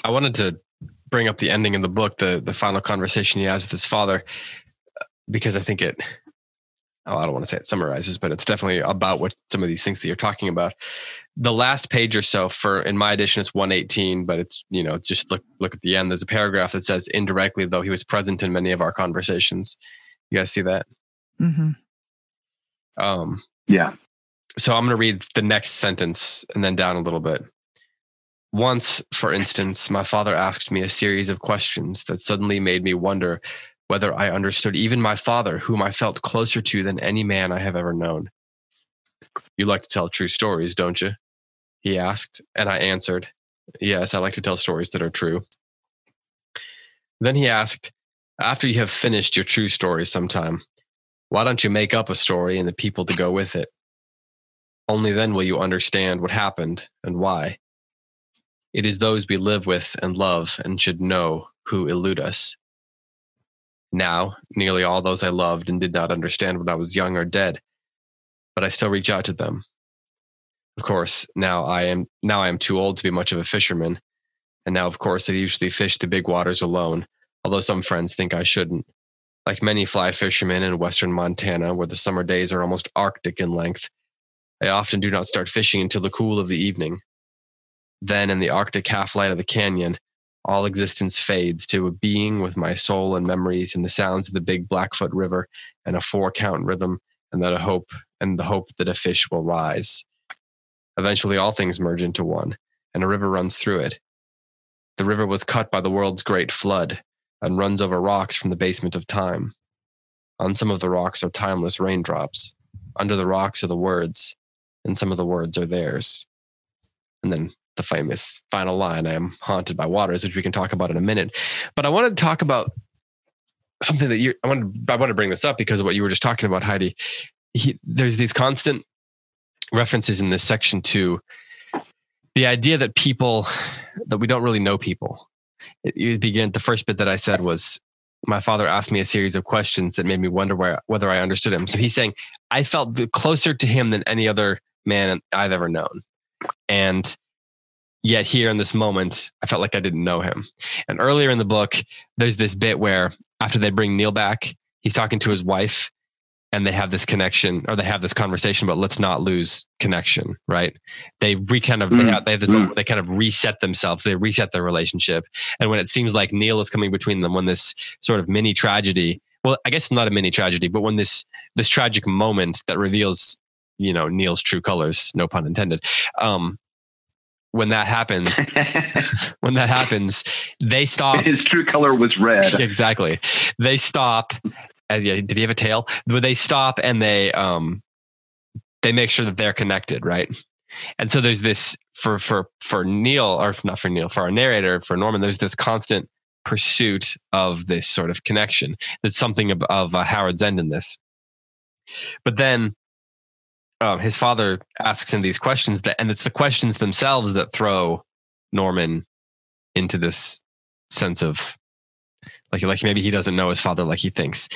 I wanted to bring up the ending of the book, the the final conversation he has with his father, because I think it, oh, I don't want to say it summarizes, but it's definitely about what some of these things that you're talking about. the last page or so for, in my edition, it's one eighteen, but it's, you know, just look, look at the end. There's a paragraph that says, indirectly, though he was present in many of our conversations. You guys see that? Mm-hmm. Um, yeah. So I'm going to read the next sentence and then down a little bit. Once, for instance, my father asked me a series of questions that suddenly made me wonder whether I understood even my father, whom I felt closer to than any man I have ever known. You like to tell true stories, don't you? He asked, and I answered, yes, I like to tell stories that are true. Then he asked, after you have finished your true story sometime, why don't you make up a story and the people to go with it? Only then will you understand what happened and why. It is those we live with and love and should know who elude us. Now, nearly all those I loved and did not understand when I was young are dead, but I still reach out to them. Of course, now I am now I am too old to be much of a fisherman, and now, of course, I usually fish the big waters alone, although some friends think I shouldn't. Like many fly fishermen in western Montana, where the summer days are almost arctic in length, I often do not start fishing until the cool of the evening. Then, in the arctic half-light of the canyon, all existence fades to a being with my soul and memories and the sounds of the Big Blackfoot River and a four-count rhythm, and that a hope, and the hope that a fish will rise. Eventually, all things merge into one, and a river runs through it. The river was cut by the world's great flood and runs over rocks from the basement of time. On some of the rocks are timeless raindrops. Under the rocks are the words, and some of the words are theirs. And then the famous final line, I am haunted by waters, which we can talk about in a minute. But I wanted to talk about something that you, I wanted, I want to bring this up because of what you were just talking about, Heidi. He, there's these constant references in this section to the idea that people, that we don't really know people. It, it began, the first bit that I said was, my father asked me a series of questions that made me wonder where, whether I understood him. So he's saying, I felt closer to him than any other man I've ever known. And yet here in this moment, I felt like I didn't know him. And earlier in the book, there's this bit where after they bring Neal back, he's talking to his wife and they have this connection, or they have this conversation, but let's not lose connection, right? They we kind of, mm-hmm. they, they, they, they kind of reset themselves. They reset their relationship. And when it seems like Neal is coming between them, when this sort of mini tragedy, well, I guess it's not a mini tragedy, but when this, this tragic moment that reveals, you know, Neal's true colors, no pun intended, um, when that happens, when that happens, they stop. His true color was red. Exactly. They stop. Uh, yeah, did he have a tail? But they stop and they, um, they make sure that they're connected. Right. And so there's this for, for, for Neal or not for Neal, for our narrator, for Norman, there's this constant pursuit of this sort of connection. There's something of, of uh, Howard's End in this, but then, Um, his father asks him these questions that, and it's the questions themselves that throw Norman into this sense of like, like maybe he doesn't know his father like he thinks.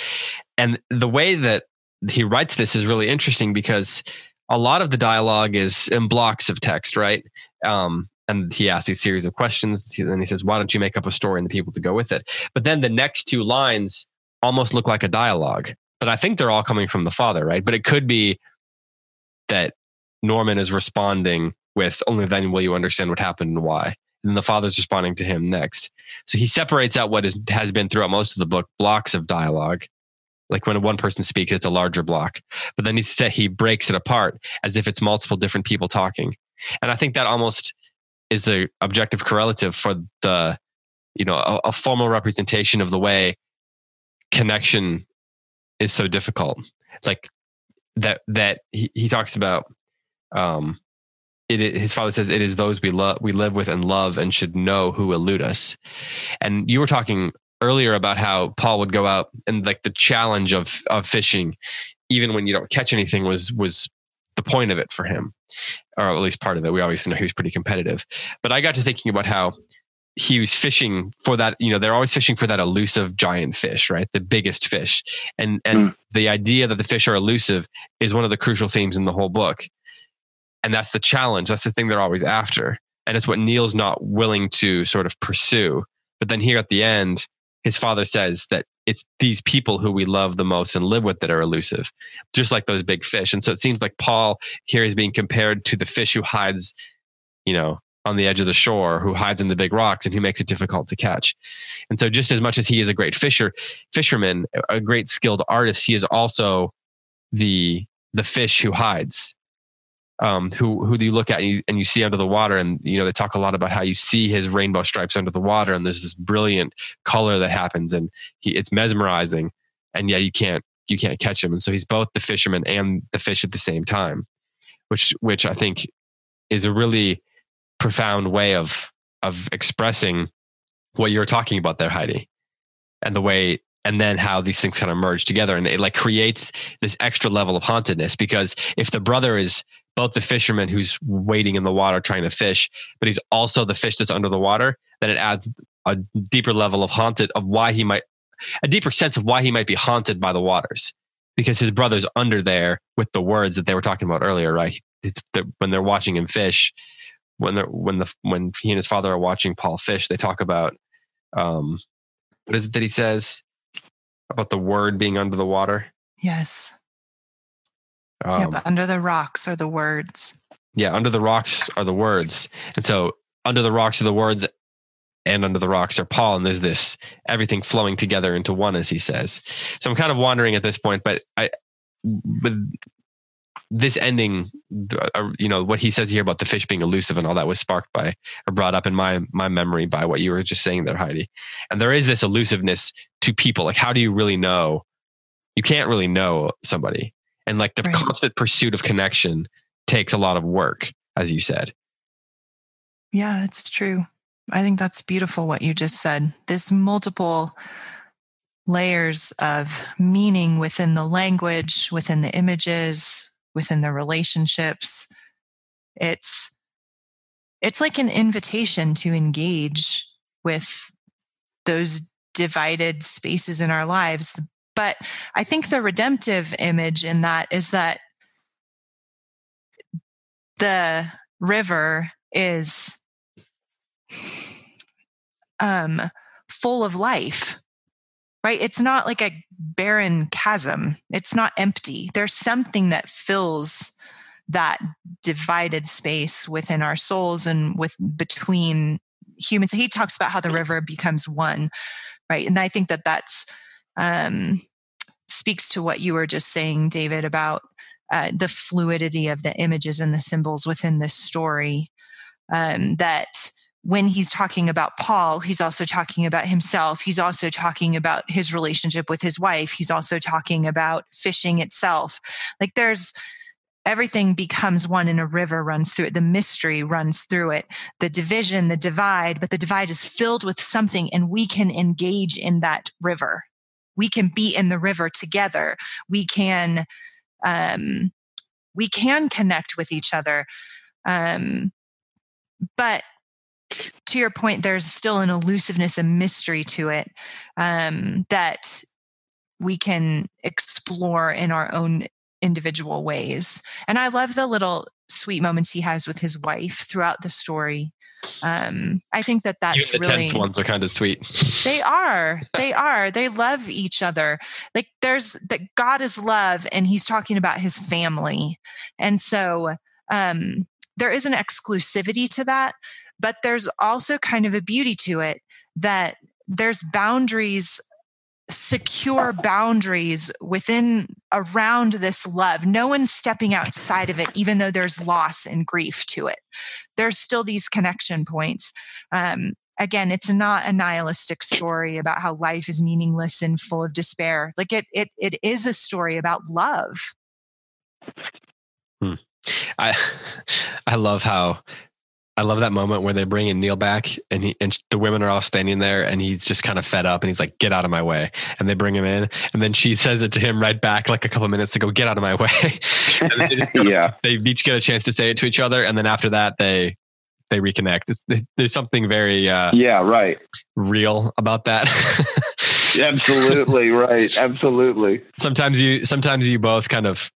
And the way that he writes this is really interesting because a lot of the dialogue is in blocks of text, right? Um, and he asks these series of questions and then he says, why don't you make up a story and the people to go with it? But then the next two lines almost look like a dialogue, but I think they're all coming from the father, right? But it could be that Norman is responding with, only then will you understand what happened and why. And the father's responding to him next. So he separates out what is, has been throughout most of the book, blocks of dialogue. Like when one person speaks, it's a larger block. But then he said he breaks it apart as if it's multiple different people talking. And I think that almost is an objective correlative for the, you know, a, a formal representation of the way connection is so difficult. Like, that that he, he talks about um it, it his father says it is those we love we live with and love and should know who elude us. And you were talking earlier about how Paul would go out and like the challenge of of fishing even when you don't catch anything was was the point of it for him, or at least part of it. We obviously know he was pretty competitive, but I got to thinking about how he was fishing for that, you know, they're always fishing for that elusive giant fish, right? The biggest fish. And and mm. the idea that the fish are elusive is one of the crucial themes in the whole book. And that's the challenge. That's the thing they're always after. And it's what Neal's not willing to sort of pursue. But then here at the end, his father says that it's these people who we love the most and live with that are elusive, just like those big fish. And so it seems like Paul here is being compared to the fish who hides, you know, on the edge of the shore, who hides in the big rocks and who makes it difficult to catch. And so just as much as he is a great fisher, fisherman, a great skilled artist, he is also the the fish who hides, um, who who do you look at and you, and you see under the water. And, you know, they talk a lot about how you see his rainbow stripes under the water and there's this brilliant color that happens and he, it's mesmerizing. And yeah, you can't, you can't catch him. And so he's both the fisherman and the fish at the same time, which, which I think is a really profound way of, of expressing what you were talking about there, Heidi, and the way, and then how these things kind of merge together. And it like creates this extra level of hauntedness, because if the brother is both the fisherman who's wading in the water trying to fish, but he's also the fish that's under the water, then it adds a deeper level of haunted of why he might, a deeper sense of why he might be haunted by the waters, because his brother's under there with the words that they were talking about earlier, right? It's the, when they're watching him fish, when they're, when the, when he and his father are watching Paul fish, they talk about, um, what is it that he says? About the word being under the water? Yes. Um, yeah, but under the rocks are the words. Yeah, under the rocks are the words. And so under the rocks are the words and under the rocks are Paul. And there's this, everything flowing together into one, as he says. So I'm kind of wandering at this point, but I, with this ending, you know, what he says here about the fish being elusive and all that was sparked by, or brought up in my, my memory by what you were just saying there, Heidi. And there is this elusiveness to people. Like, how do you really know? You can't really know somebody. And like the right. constant pursuit of connection takes a lot of work, as you said. Yeah, it's true. I think that's beautiful what you just said. This multiple layers of meaning within the language, within the images, within the relationships. It's, it's like an invitation to engage with those divided spaces in our lives. But I think the redemptive image in that is that the river is um, full of life, right? It's not like a barren chasm. It's not empty. There's something that fills that divided space within our souls and with between humans. He talks about how the river becomes one. Right. And I think that that's, um, speaks to what you were just saying, David, about uh, the fluidity of the images and the symbols within this story. Um, that when he's talking about Paul, he's also talking about himself. He's also talking about his relationship with his wife. He's also talking about fishing itself. Like there's, everything becomes one and a river runs through it. The mystery runs through it. The division, the divide, but the divide is filled with something and we can engage in that river. We can be in the river together. We can, um, we can connect with each other. Um, but to your point, there's still an elusiveness and mystery to it, um, that we can explore in our own individual ways. And I love the little sweet moments he has with his wife throughout the story. Um, I think that that's Even the really... the tense ones are kind of sweet. They are. They are. They love each other. Like there's... that God is love and he's talking about his family. And so um, there is an exclusivity to that, but there's also kind of a beauty to it that there's boundaries, secure boundaries within, around this love. No one's stepping outside of it, even though there's loss and grief to it. There's still these connection points. Um, again, it's not a nihilistic story about how life is meaningless and full of despair. Like it, it, it is a story about love. Hmm. I, I love how, I love that moment where they bring in Neal back and he, and the women are all standing there and he's just kind of fed up and he's like, get out of my way. And they bring him in and then she says it to him right back, like a couple of minutes ago, get out of my way. And they just go, yeah. They each get a chance to say it to each other. And then after that, they, they reconnect. It's, there's something very, uh, yeah, right. real about that. Absolutely. Right. Absolutely. Sometimes you, sometimes you both kind of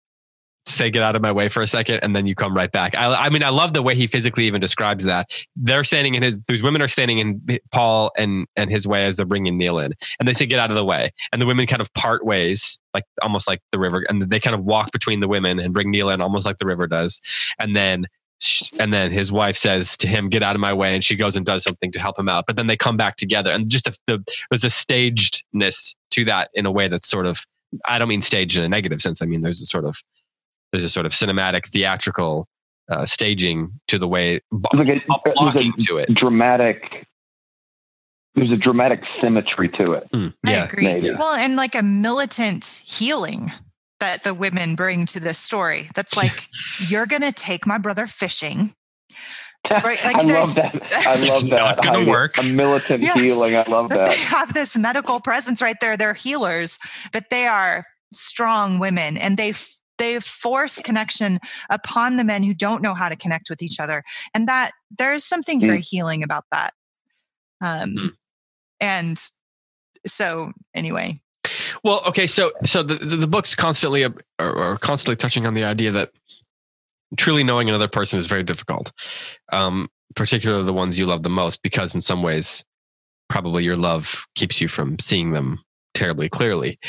say, get out of my way for a second, and then you come right back. I, I mean, I love the way he physically even describes that. They're standing in his, these women are standing in Paul and, and his way as they're bringing Neal in, and they say, get out of the way. And the women kind of part ways, like almost like the river. And they kind of walk between the women and bring Neal in almost like the river does. And then, and then his wife says to him, get out of my way. And she goes and does something to help him out. But then they come back together, and just the, the there's a stagedness to that in a way that's sort of, I don't mean staged in a negative sense. I mean, there's a sort of, There's a sort of cinematic, theatrical uh, staging to the way, like a, a to it. Dramatic. There's a dramatic symmetry to it. Mm, yeah, I agree. Maybe. Well, and like a militant healing that the women bring to this story. That's like, you're gonna take my brother fishing. Right? Like I love that. I love that. It's gonna work. A militant yes, healing. I love that. They have this medical presence right there. They're healers, but they are strong women, and they. F- They force connection upon the men who don't know how to connect with each other. And that there's something very mm. healing about that. Um, mm. And so anyway. Well, okay. So, so the, the, the book's constantly, are, are constantly touching on the idea that truly knowing another person is very difficult. Um, particularly the ones you love the most, because in some ways, probably your love keeps you from seeing them terribly clearly.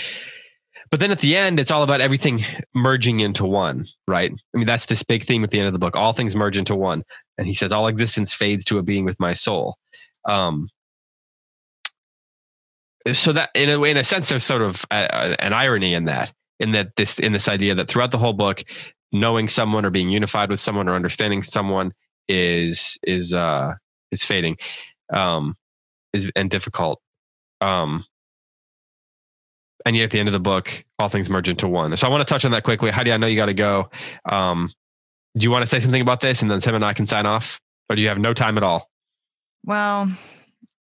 But then at the end, it's all about everything merging into one, right? I mean, that's this big theme at the end of the book. All things merge into one. And he says, all existence fades to a being with my soul. Um, so that in a way, in a sense, there's sort of a, a, an irony in that, in that this, in this idea that throughout the whole book, knowing someone or being unified with someone or understanding someone is, is, uh, is fading, um, is, and difficult. Um, And yet at the end of the book, all things merge into one. So I want to touch on that quickly. Heidi, I know you got to go. Um, do you want to say something about this, and then Tim and I can sign off? Or do you have no time at all? Well,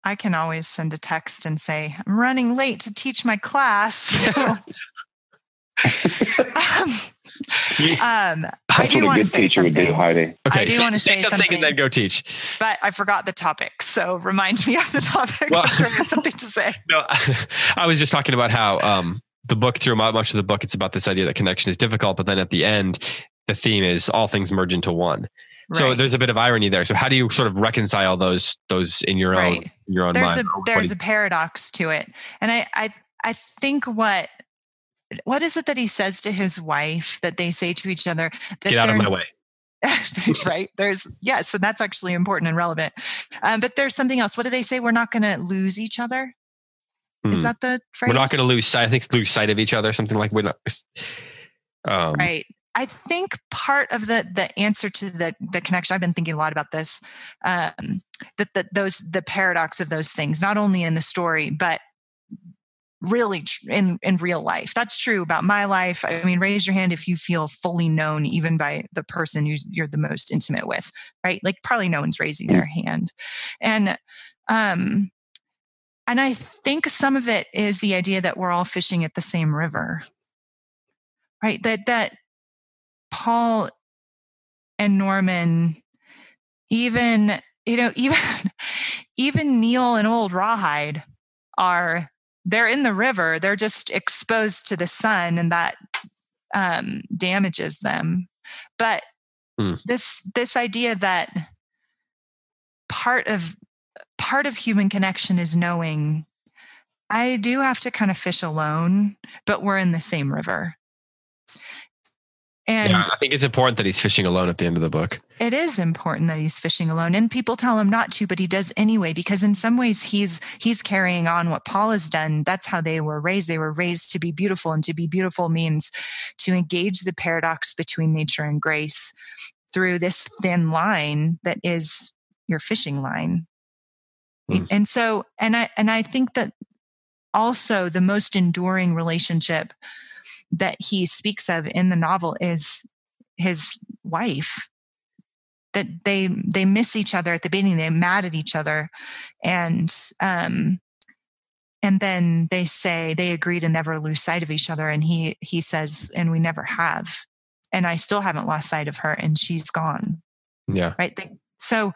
I can always send a text and say, I'm running late to teach my class. So. um, um, I do want to say something. Do, Heidi. Okay, I do say, want to say, say something, something and then go teach. But I forgot the topic, so remind me of the topic. Well, I'm sure there's something to say. No, I was just talking about how um, the book, through much of the book, it's about this idea that connection is difficult, but then at the end, the theme is all things merge into one. Right. So there's a bit of irony there. So how do you sort of reconcile those those in your right. own in your own there's mind? A, there's you, a paradox to it, and I I I think what. What is it that he says to his wife that they say to each other? That Get out of my way. Right. There's, yes. And that's actually important and relevant. Um, but there's something else. What do they say? We're not going to lose each other. Mm. Is that the phrase? We're not going to lose sight. I think lose sight of each other. Something like we're not. Um, right. I think part of the the answer to the the connection, I've been thinking a lot about this, um, that the, those, the paradox of those things, not only in the story, but really in, in real life. That's true about my life. I mean, raise your hand if you feel fully known, even by the person who's, you're the most intimate with, right? Like probably no one's raising their hand. And, um, and I think some of it is the idea that we're all fishing at the same river, right? That, that Paul and Norman, even, you know, even, even Neal and old Rawhide are, they're in the river. They're just exposed to the sun, and that um, damages them. But mm. this this idea that part of part of human connection is knowing I do have to kind of fish alone, but we're in the same river. And yeah, I think it's important that he's fishing alone at the end of the book. It is important that he's fishing alone, and people tell him not to, but he does anyway, because in some ways he's, he's carrying on what Paul has done. That's how they were raised. They were raised to be beautiful, and to be beautiful means to engage the paradox between nature and grace through this thin line that is your fishing line. Mm. And so, and I, and I think that also the most enduring relationship that he speaks of in the novel is his wife, that they, they miss each other at the beginning. They're mad at each other. And, um, and then they say, they agree to never lose sight of each other. And he, he says, and we never have, and I still haven't lost sight of her, and she's gone. Yeah. Right. So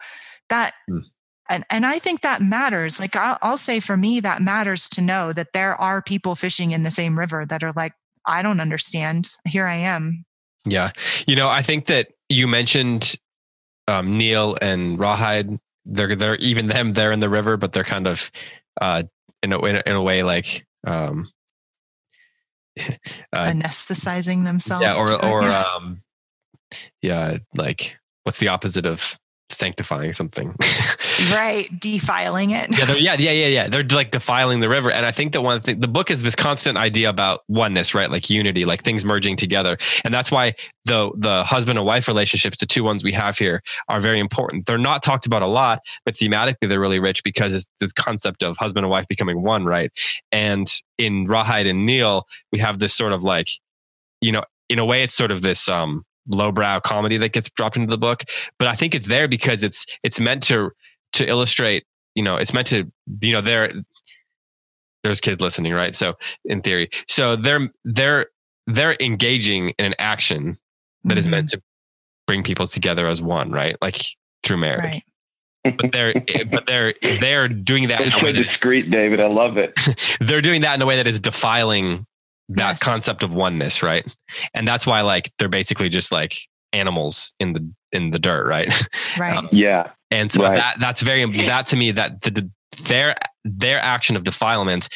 that, mm. And and I think that matters. Like I'll, I'll say for me, that matters to know that there are people fishing in the same river that are like, I don't understand. Here I am. Yeah. You know, I think that you mentioned um, Neal and Rawhide. They're, they're even them, they're in the river, but they're kind of uh, in, a, in, a, in a way like... Um, uh, anesthetizing themselves. Yeah, or, or um, yeah, like what's the opposite of sanctifying something? Right. Defiling it. Yeah, yeah, yeah, yeah, yeah. They're like defiling the river. And I think that one thing, the book is this constant idea about oneness, right? Like unity, like things merging together. And that's why the the husband and wife relationships, the two ones we have here, are very important. They're not talked about a lot, but thematically they're really rich because it's the concept of husband and wife becoming one, right? And in Rawhide and Neal, we have this sort of like, you know, in a way it's sort of this, um, lowbrow comedy that gets dropped into the book, but I think it's there because it's it's meant to to illustrate, you know, it's meant to, you know, there there's kids listening, right? So in theory, so they're they're they're engaging in an action that mm-hmm. is meant to bring people together as one, right? Like through marriage. Right. But they're but they're they're doing that. It's in a way so discreet, David. I love it. They're doing that in a way that is defiling that yes. concept of oneness, right? And that's why like they're basically just like animals in the in the dirt, right? Right. Um, yeah. And so right. that that's very that to me that the, the their their action of defilement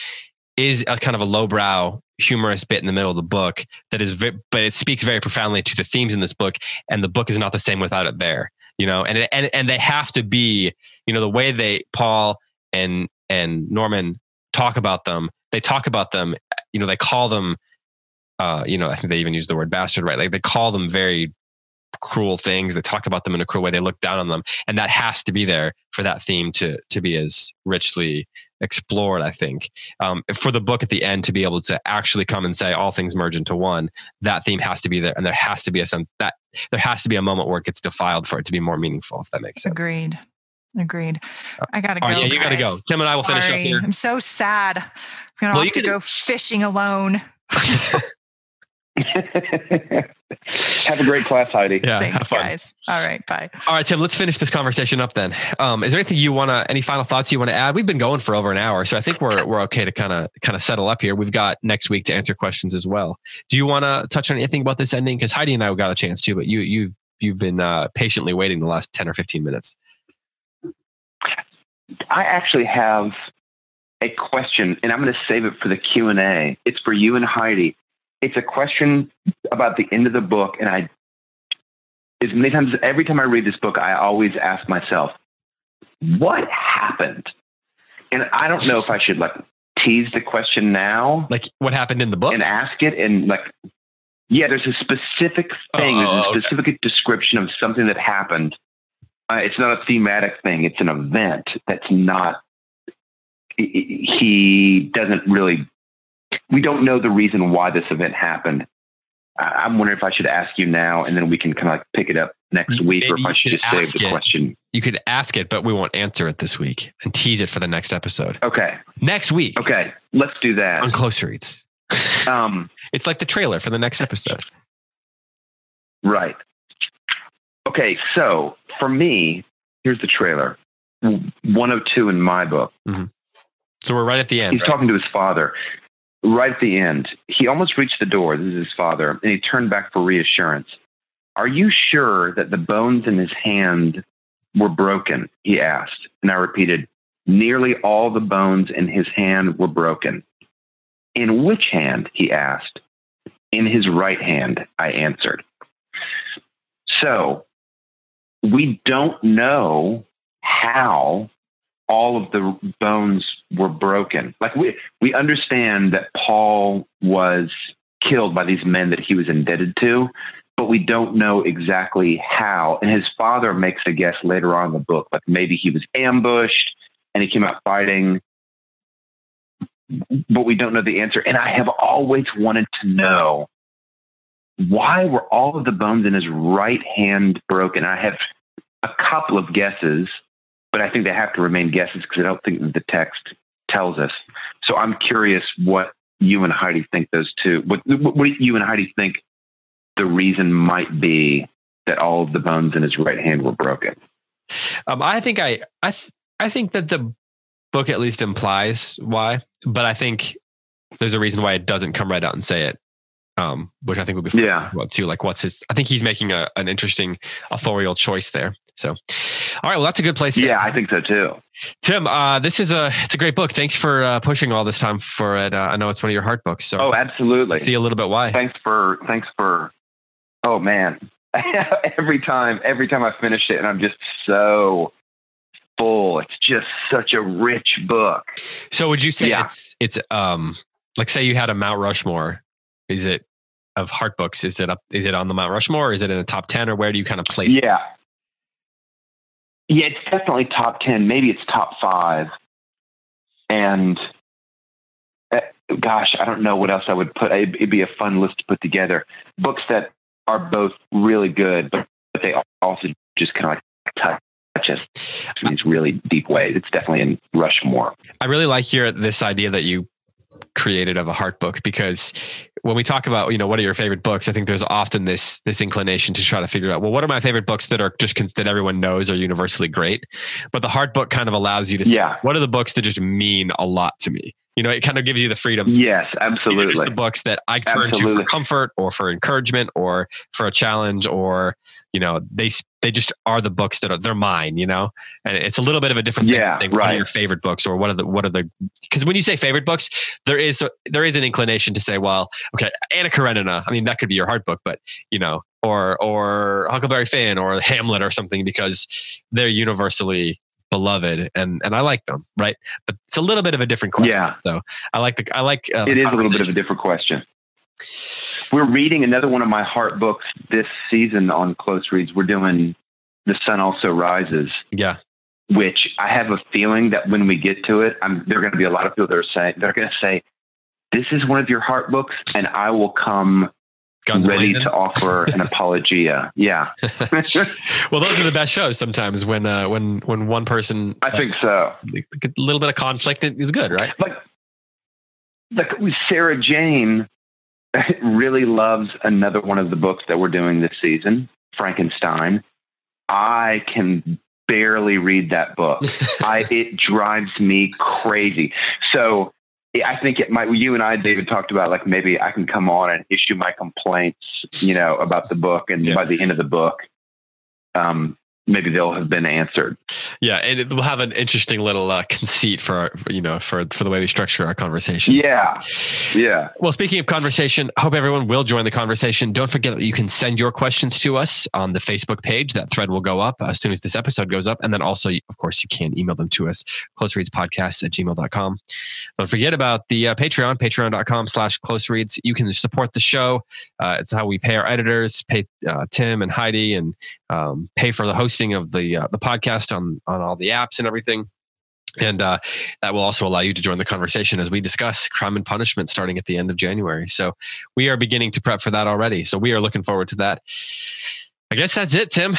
is a kind of a lowbrow humorous bit in the middle of the book that is very, but it speaks very profoundly to the themes in this book, and the book is not the same without it there, you know. And it, and and they have to be, you know, the way they Paul and and Norman talk about them. They talk about them, you know, they call them, uh, you know, I think they even use the word bastard, right? Like they call them very cruel things. They talk about them in a cruel way. They look down on them. And that has to be there for that theme to, to be as richly explored, I think. Um, for the book at the end to be able to actually come and say all things merge into one, that theme has to be there. And there has to be a sense that there has to be a moment where it gets defiled for it to be more meaningful, if that makes sense. Agreed. Agreed. I gotta go. Oh, yeah, you guys. Gotta go. Tim and I will Sorry. finish up here. I'm so sad. I'm gonna well, have to go fishing alone. Have a great class, Heidi. Yeah, thanks, guys. All right, bye. All right, Tim. Let's finish this conversation up then. Um, is there anything you wanna? Any final thoughts you want to add? We've been going for over an hour, so I think we're we're okay to kind of kind of settle up here. We've got next week to answer questions as well. Do you want to touch on anything about this ending? Because Heidi and I got a chance to, but you you you've been uh, patiently waiting the last ten or fifteen minutes. I actually have a question, and I'm going to save it for the Q and A. It's for you and Heidi. It's a question about the end of the book, and I, as many times, every time I read this book, I always ask myself, what happened? And I don't know if I should like tease the question now, like what happened in the book, and ask it, and like, yeah, there's a specific thing, oh, there's a specific okay. description of something that happened. Uh, it's not a thematic thing. It's an event that's not, he doesn't really, we don't know the reason why this event happened. I'm wondering if I should ask you now, and then we can kind of like pick it up next week, maybe, or if I should just save the it. question. You could ask it, but we won't answer it this week and tease it for the next episode. Okay. Next week. Okay. Let's do that. On Close Reads. Um, it's like the trailer for the next episode. Right. Okay, so for me, here's the trailer. one oh two in my book. Mm-hmm. So we're right at the end. He's right? talking to his father. Right at the end. He almost reached the door. This is his father. And he turned back for reassurance. Are you sure that the bones in his hand were broken? He asked. And I repeated, nearly all the bones in his hand were broken. In which hand? He asked. In his right hand, I answered. So, we don't know how all of the bones were broken. Like we, we understand that Paul was killed by these men that he was indebted to, but we don't know exactly how. And his father makes a guess later on in the book, like maybe he was ambushed and he came out fighting, but we don't know the answer. And I have always wanted to know, why were all of the bones in his right hand broken? I have a couple of guesses, but I think they have to remain guesses because I don't think the text tells us. So I'm curious what you and Heidi think those two, what, what you and Heidi think the reason might be that all of the bones in his right hand were broken. Um, I think I, I, th- I think that the book at least implies why, but I think there's a reason why it doesn't come right out and say it. um, which I think would be fun yeah. about too. Like, what's his? I think he's making a, an interesting authorial choice there. So, all right, well, that's a good place. To yeah, I think so too. Tim, uh, this is a it's a great book. Thanks for uh, pushing all this time for it. Uh, I know it's one of your heart books. So, oh, absolutely. See a little bit why. Thanks for thanks for. Oh man, every time every time I finish it, and I'm just so. Full. It's just such a rich book. So would you say yeah. it's, it's, um, like say you had a Mount Rushmore, is it of heart books? Is it up, is it on the Mount Rushmore? Or is it in the top ten or where do you kind of place yeah. it? Yeah. Yeah, it's definitely top ten. Maybe it's top five. And uh, gosh, I don't know what else I would put. It'd, it'd be a fun list to put together. Books that are both really good, but, but they also just kind of like touch. Just in these really deep ways. It's definitely in Rushmore. I really like your this idea that you created of a heart book, because when we talk about, you know, what are your favorite books, I think there's often this this inclination to try to figure out, well, what are my favorite books that are just that everyone knows are universally great? But the heart book kind of allows you to say, yeah. what are the books that just mean a lot to me? You know, it kind of gives you the freedom. To yes, absolutely. These are just the books that I turn absolutely. to for comfort or for encouragement or for a challenge, or, you know, they they just are the books that are, they're mine, you know, and it's a little bit of a different yeah, thing. Right. What are your favorite books, or what are the, what are the, because when you say favorite books, there is, there is an inclination to say, well, okay, Anna Karenina, I mean, that could be your heart book, but you know, or, or Huckleberry Finn or Hamlet or something, because they're universally beloved, and and I like them, right? But it's a little bit of a different question. Yeah. So I like the I like uh, it is a little bit of a different question. We're reading another one of my heart books this season on Close Reads. We're doing The Sun Also Rises. Yeah. Which I have a feeling that when we get to it, I'm, there are going to be a lot of people that are saying they're going to say, "This is one of your heart books," and I will come. Guns ready to offer an apologia. Yeah. Well, those are the best shows sometimes when, uh, when, when one person, I uh, think so. A little bit of conflict is good, right? Like, like Sarah Jane really loves another one of the books that we're doing this season, Frankenstein. I can barely read that book. I, it drives me crazy. So, I think it might, you and I, David, talked about like maybe I can come on and issue my complaints, you know, about the book. And yeah. by the end of the book, um, maybe they'll have been answered. Yeah. And it will have an interesting little uh, conceit for, our, for, you know, for, for the way we structure our conversation. Yeah. Yeah. Well, speaking of conversation, I hope everyone will join the conversation. Don't forget that you can send your questions to us on the Facebook page. That thread will go up as soon as this episode goes up. And then also, of course, you can email them to us, closereadspodcasts at gmail dot com. Don't forget about the uh, Patreon, patreon dot com slash closereads. You can support the show. Uh, it's how we pay our editors, pay uh, Tim and Heidi, and um, pay for the host of the uh, the podcast on on all the apps and everything, and uh, that will also allow you to join the conversation as we discuss Crime and Punishment starting at the end of January. So we are beginning to prep for that already. So we are looking forward to that. I guess that's it, Tim.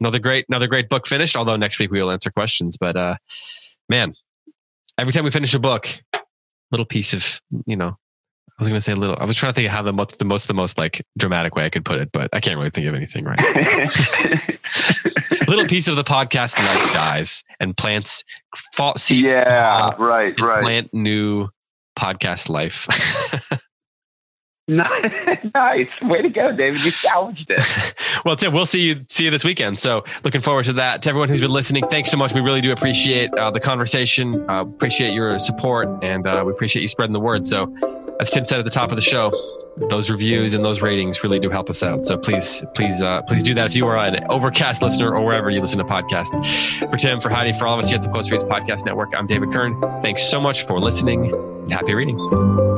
Another great another great book finished. Although next week we will answer questions. But uh, man, every time we finish a book, little piece of you know. I was going to say a little, I was trying to think of how the most, the most, the most like dramatic way I could put it, but I can't really think of anything right now. Little piece of the podcast life dies and plants fall. See, yeah. Uh, right. Right. Plant new podcast life. Nice. Way to go, David. You salvaged it. Well, Tim, we'll see you, see you this weekend. So looking forward to that. To everyone who's been listening, thanks so much. We really do appreciate uh, the conversation. Uh, appreciate your support, and uh, we appreciate you spreading the word. So as Tim said at the top of the show, those reviews and those ratings really do help us out. So please, please, uh, please do that. If you are an Overcast listener or wherever you listen to podcasts, for Tim, for Heidi, for all of us here at the Close Reads Podcast Network, I'm David Kern. Thanks so much for listening, and happy reading.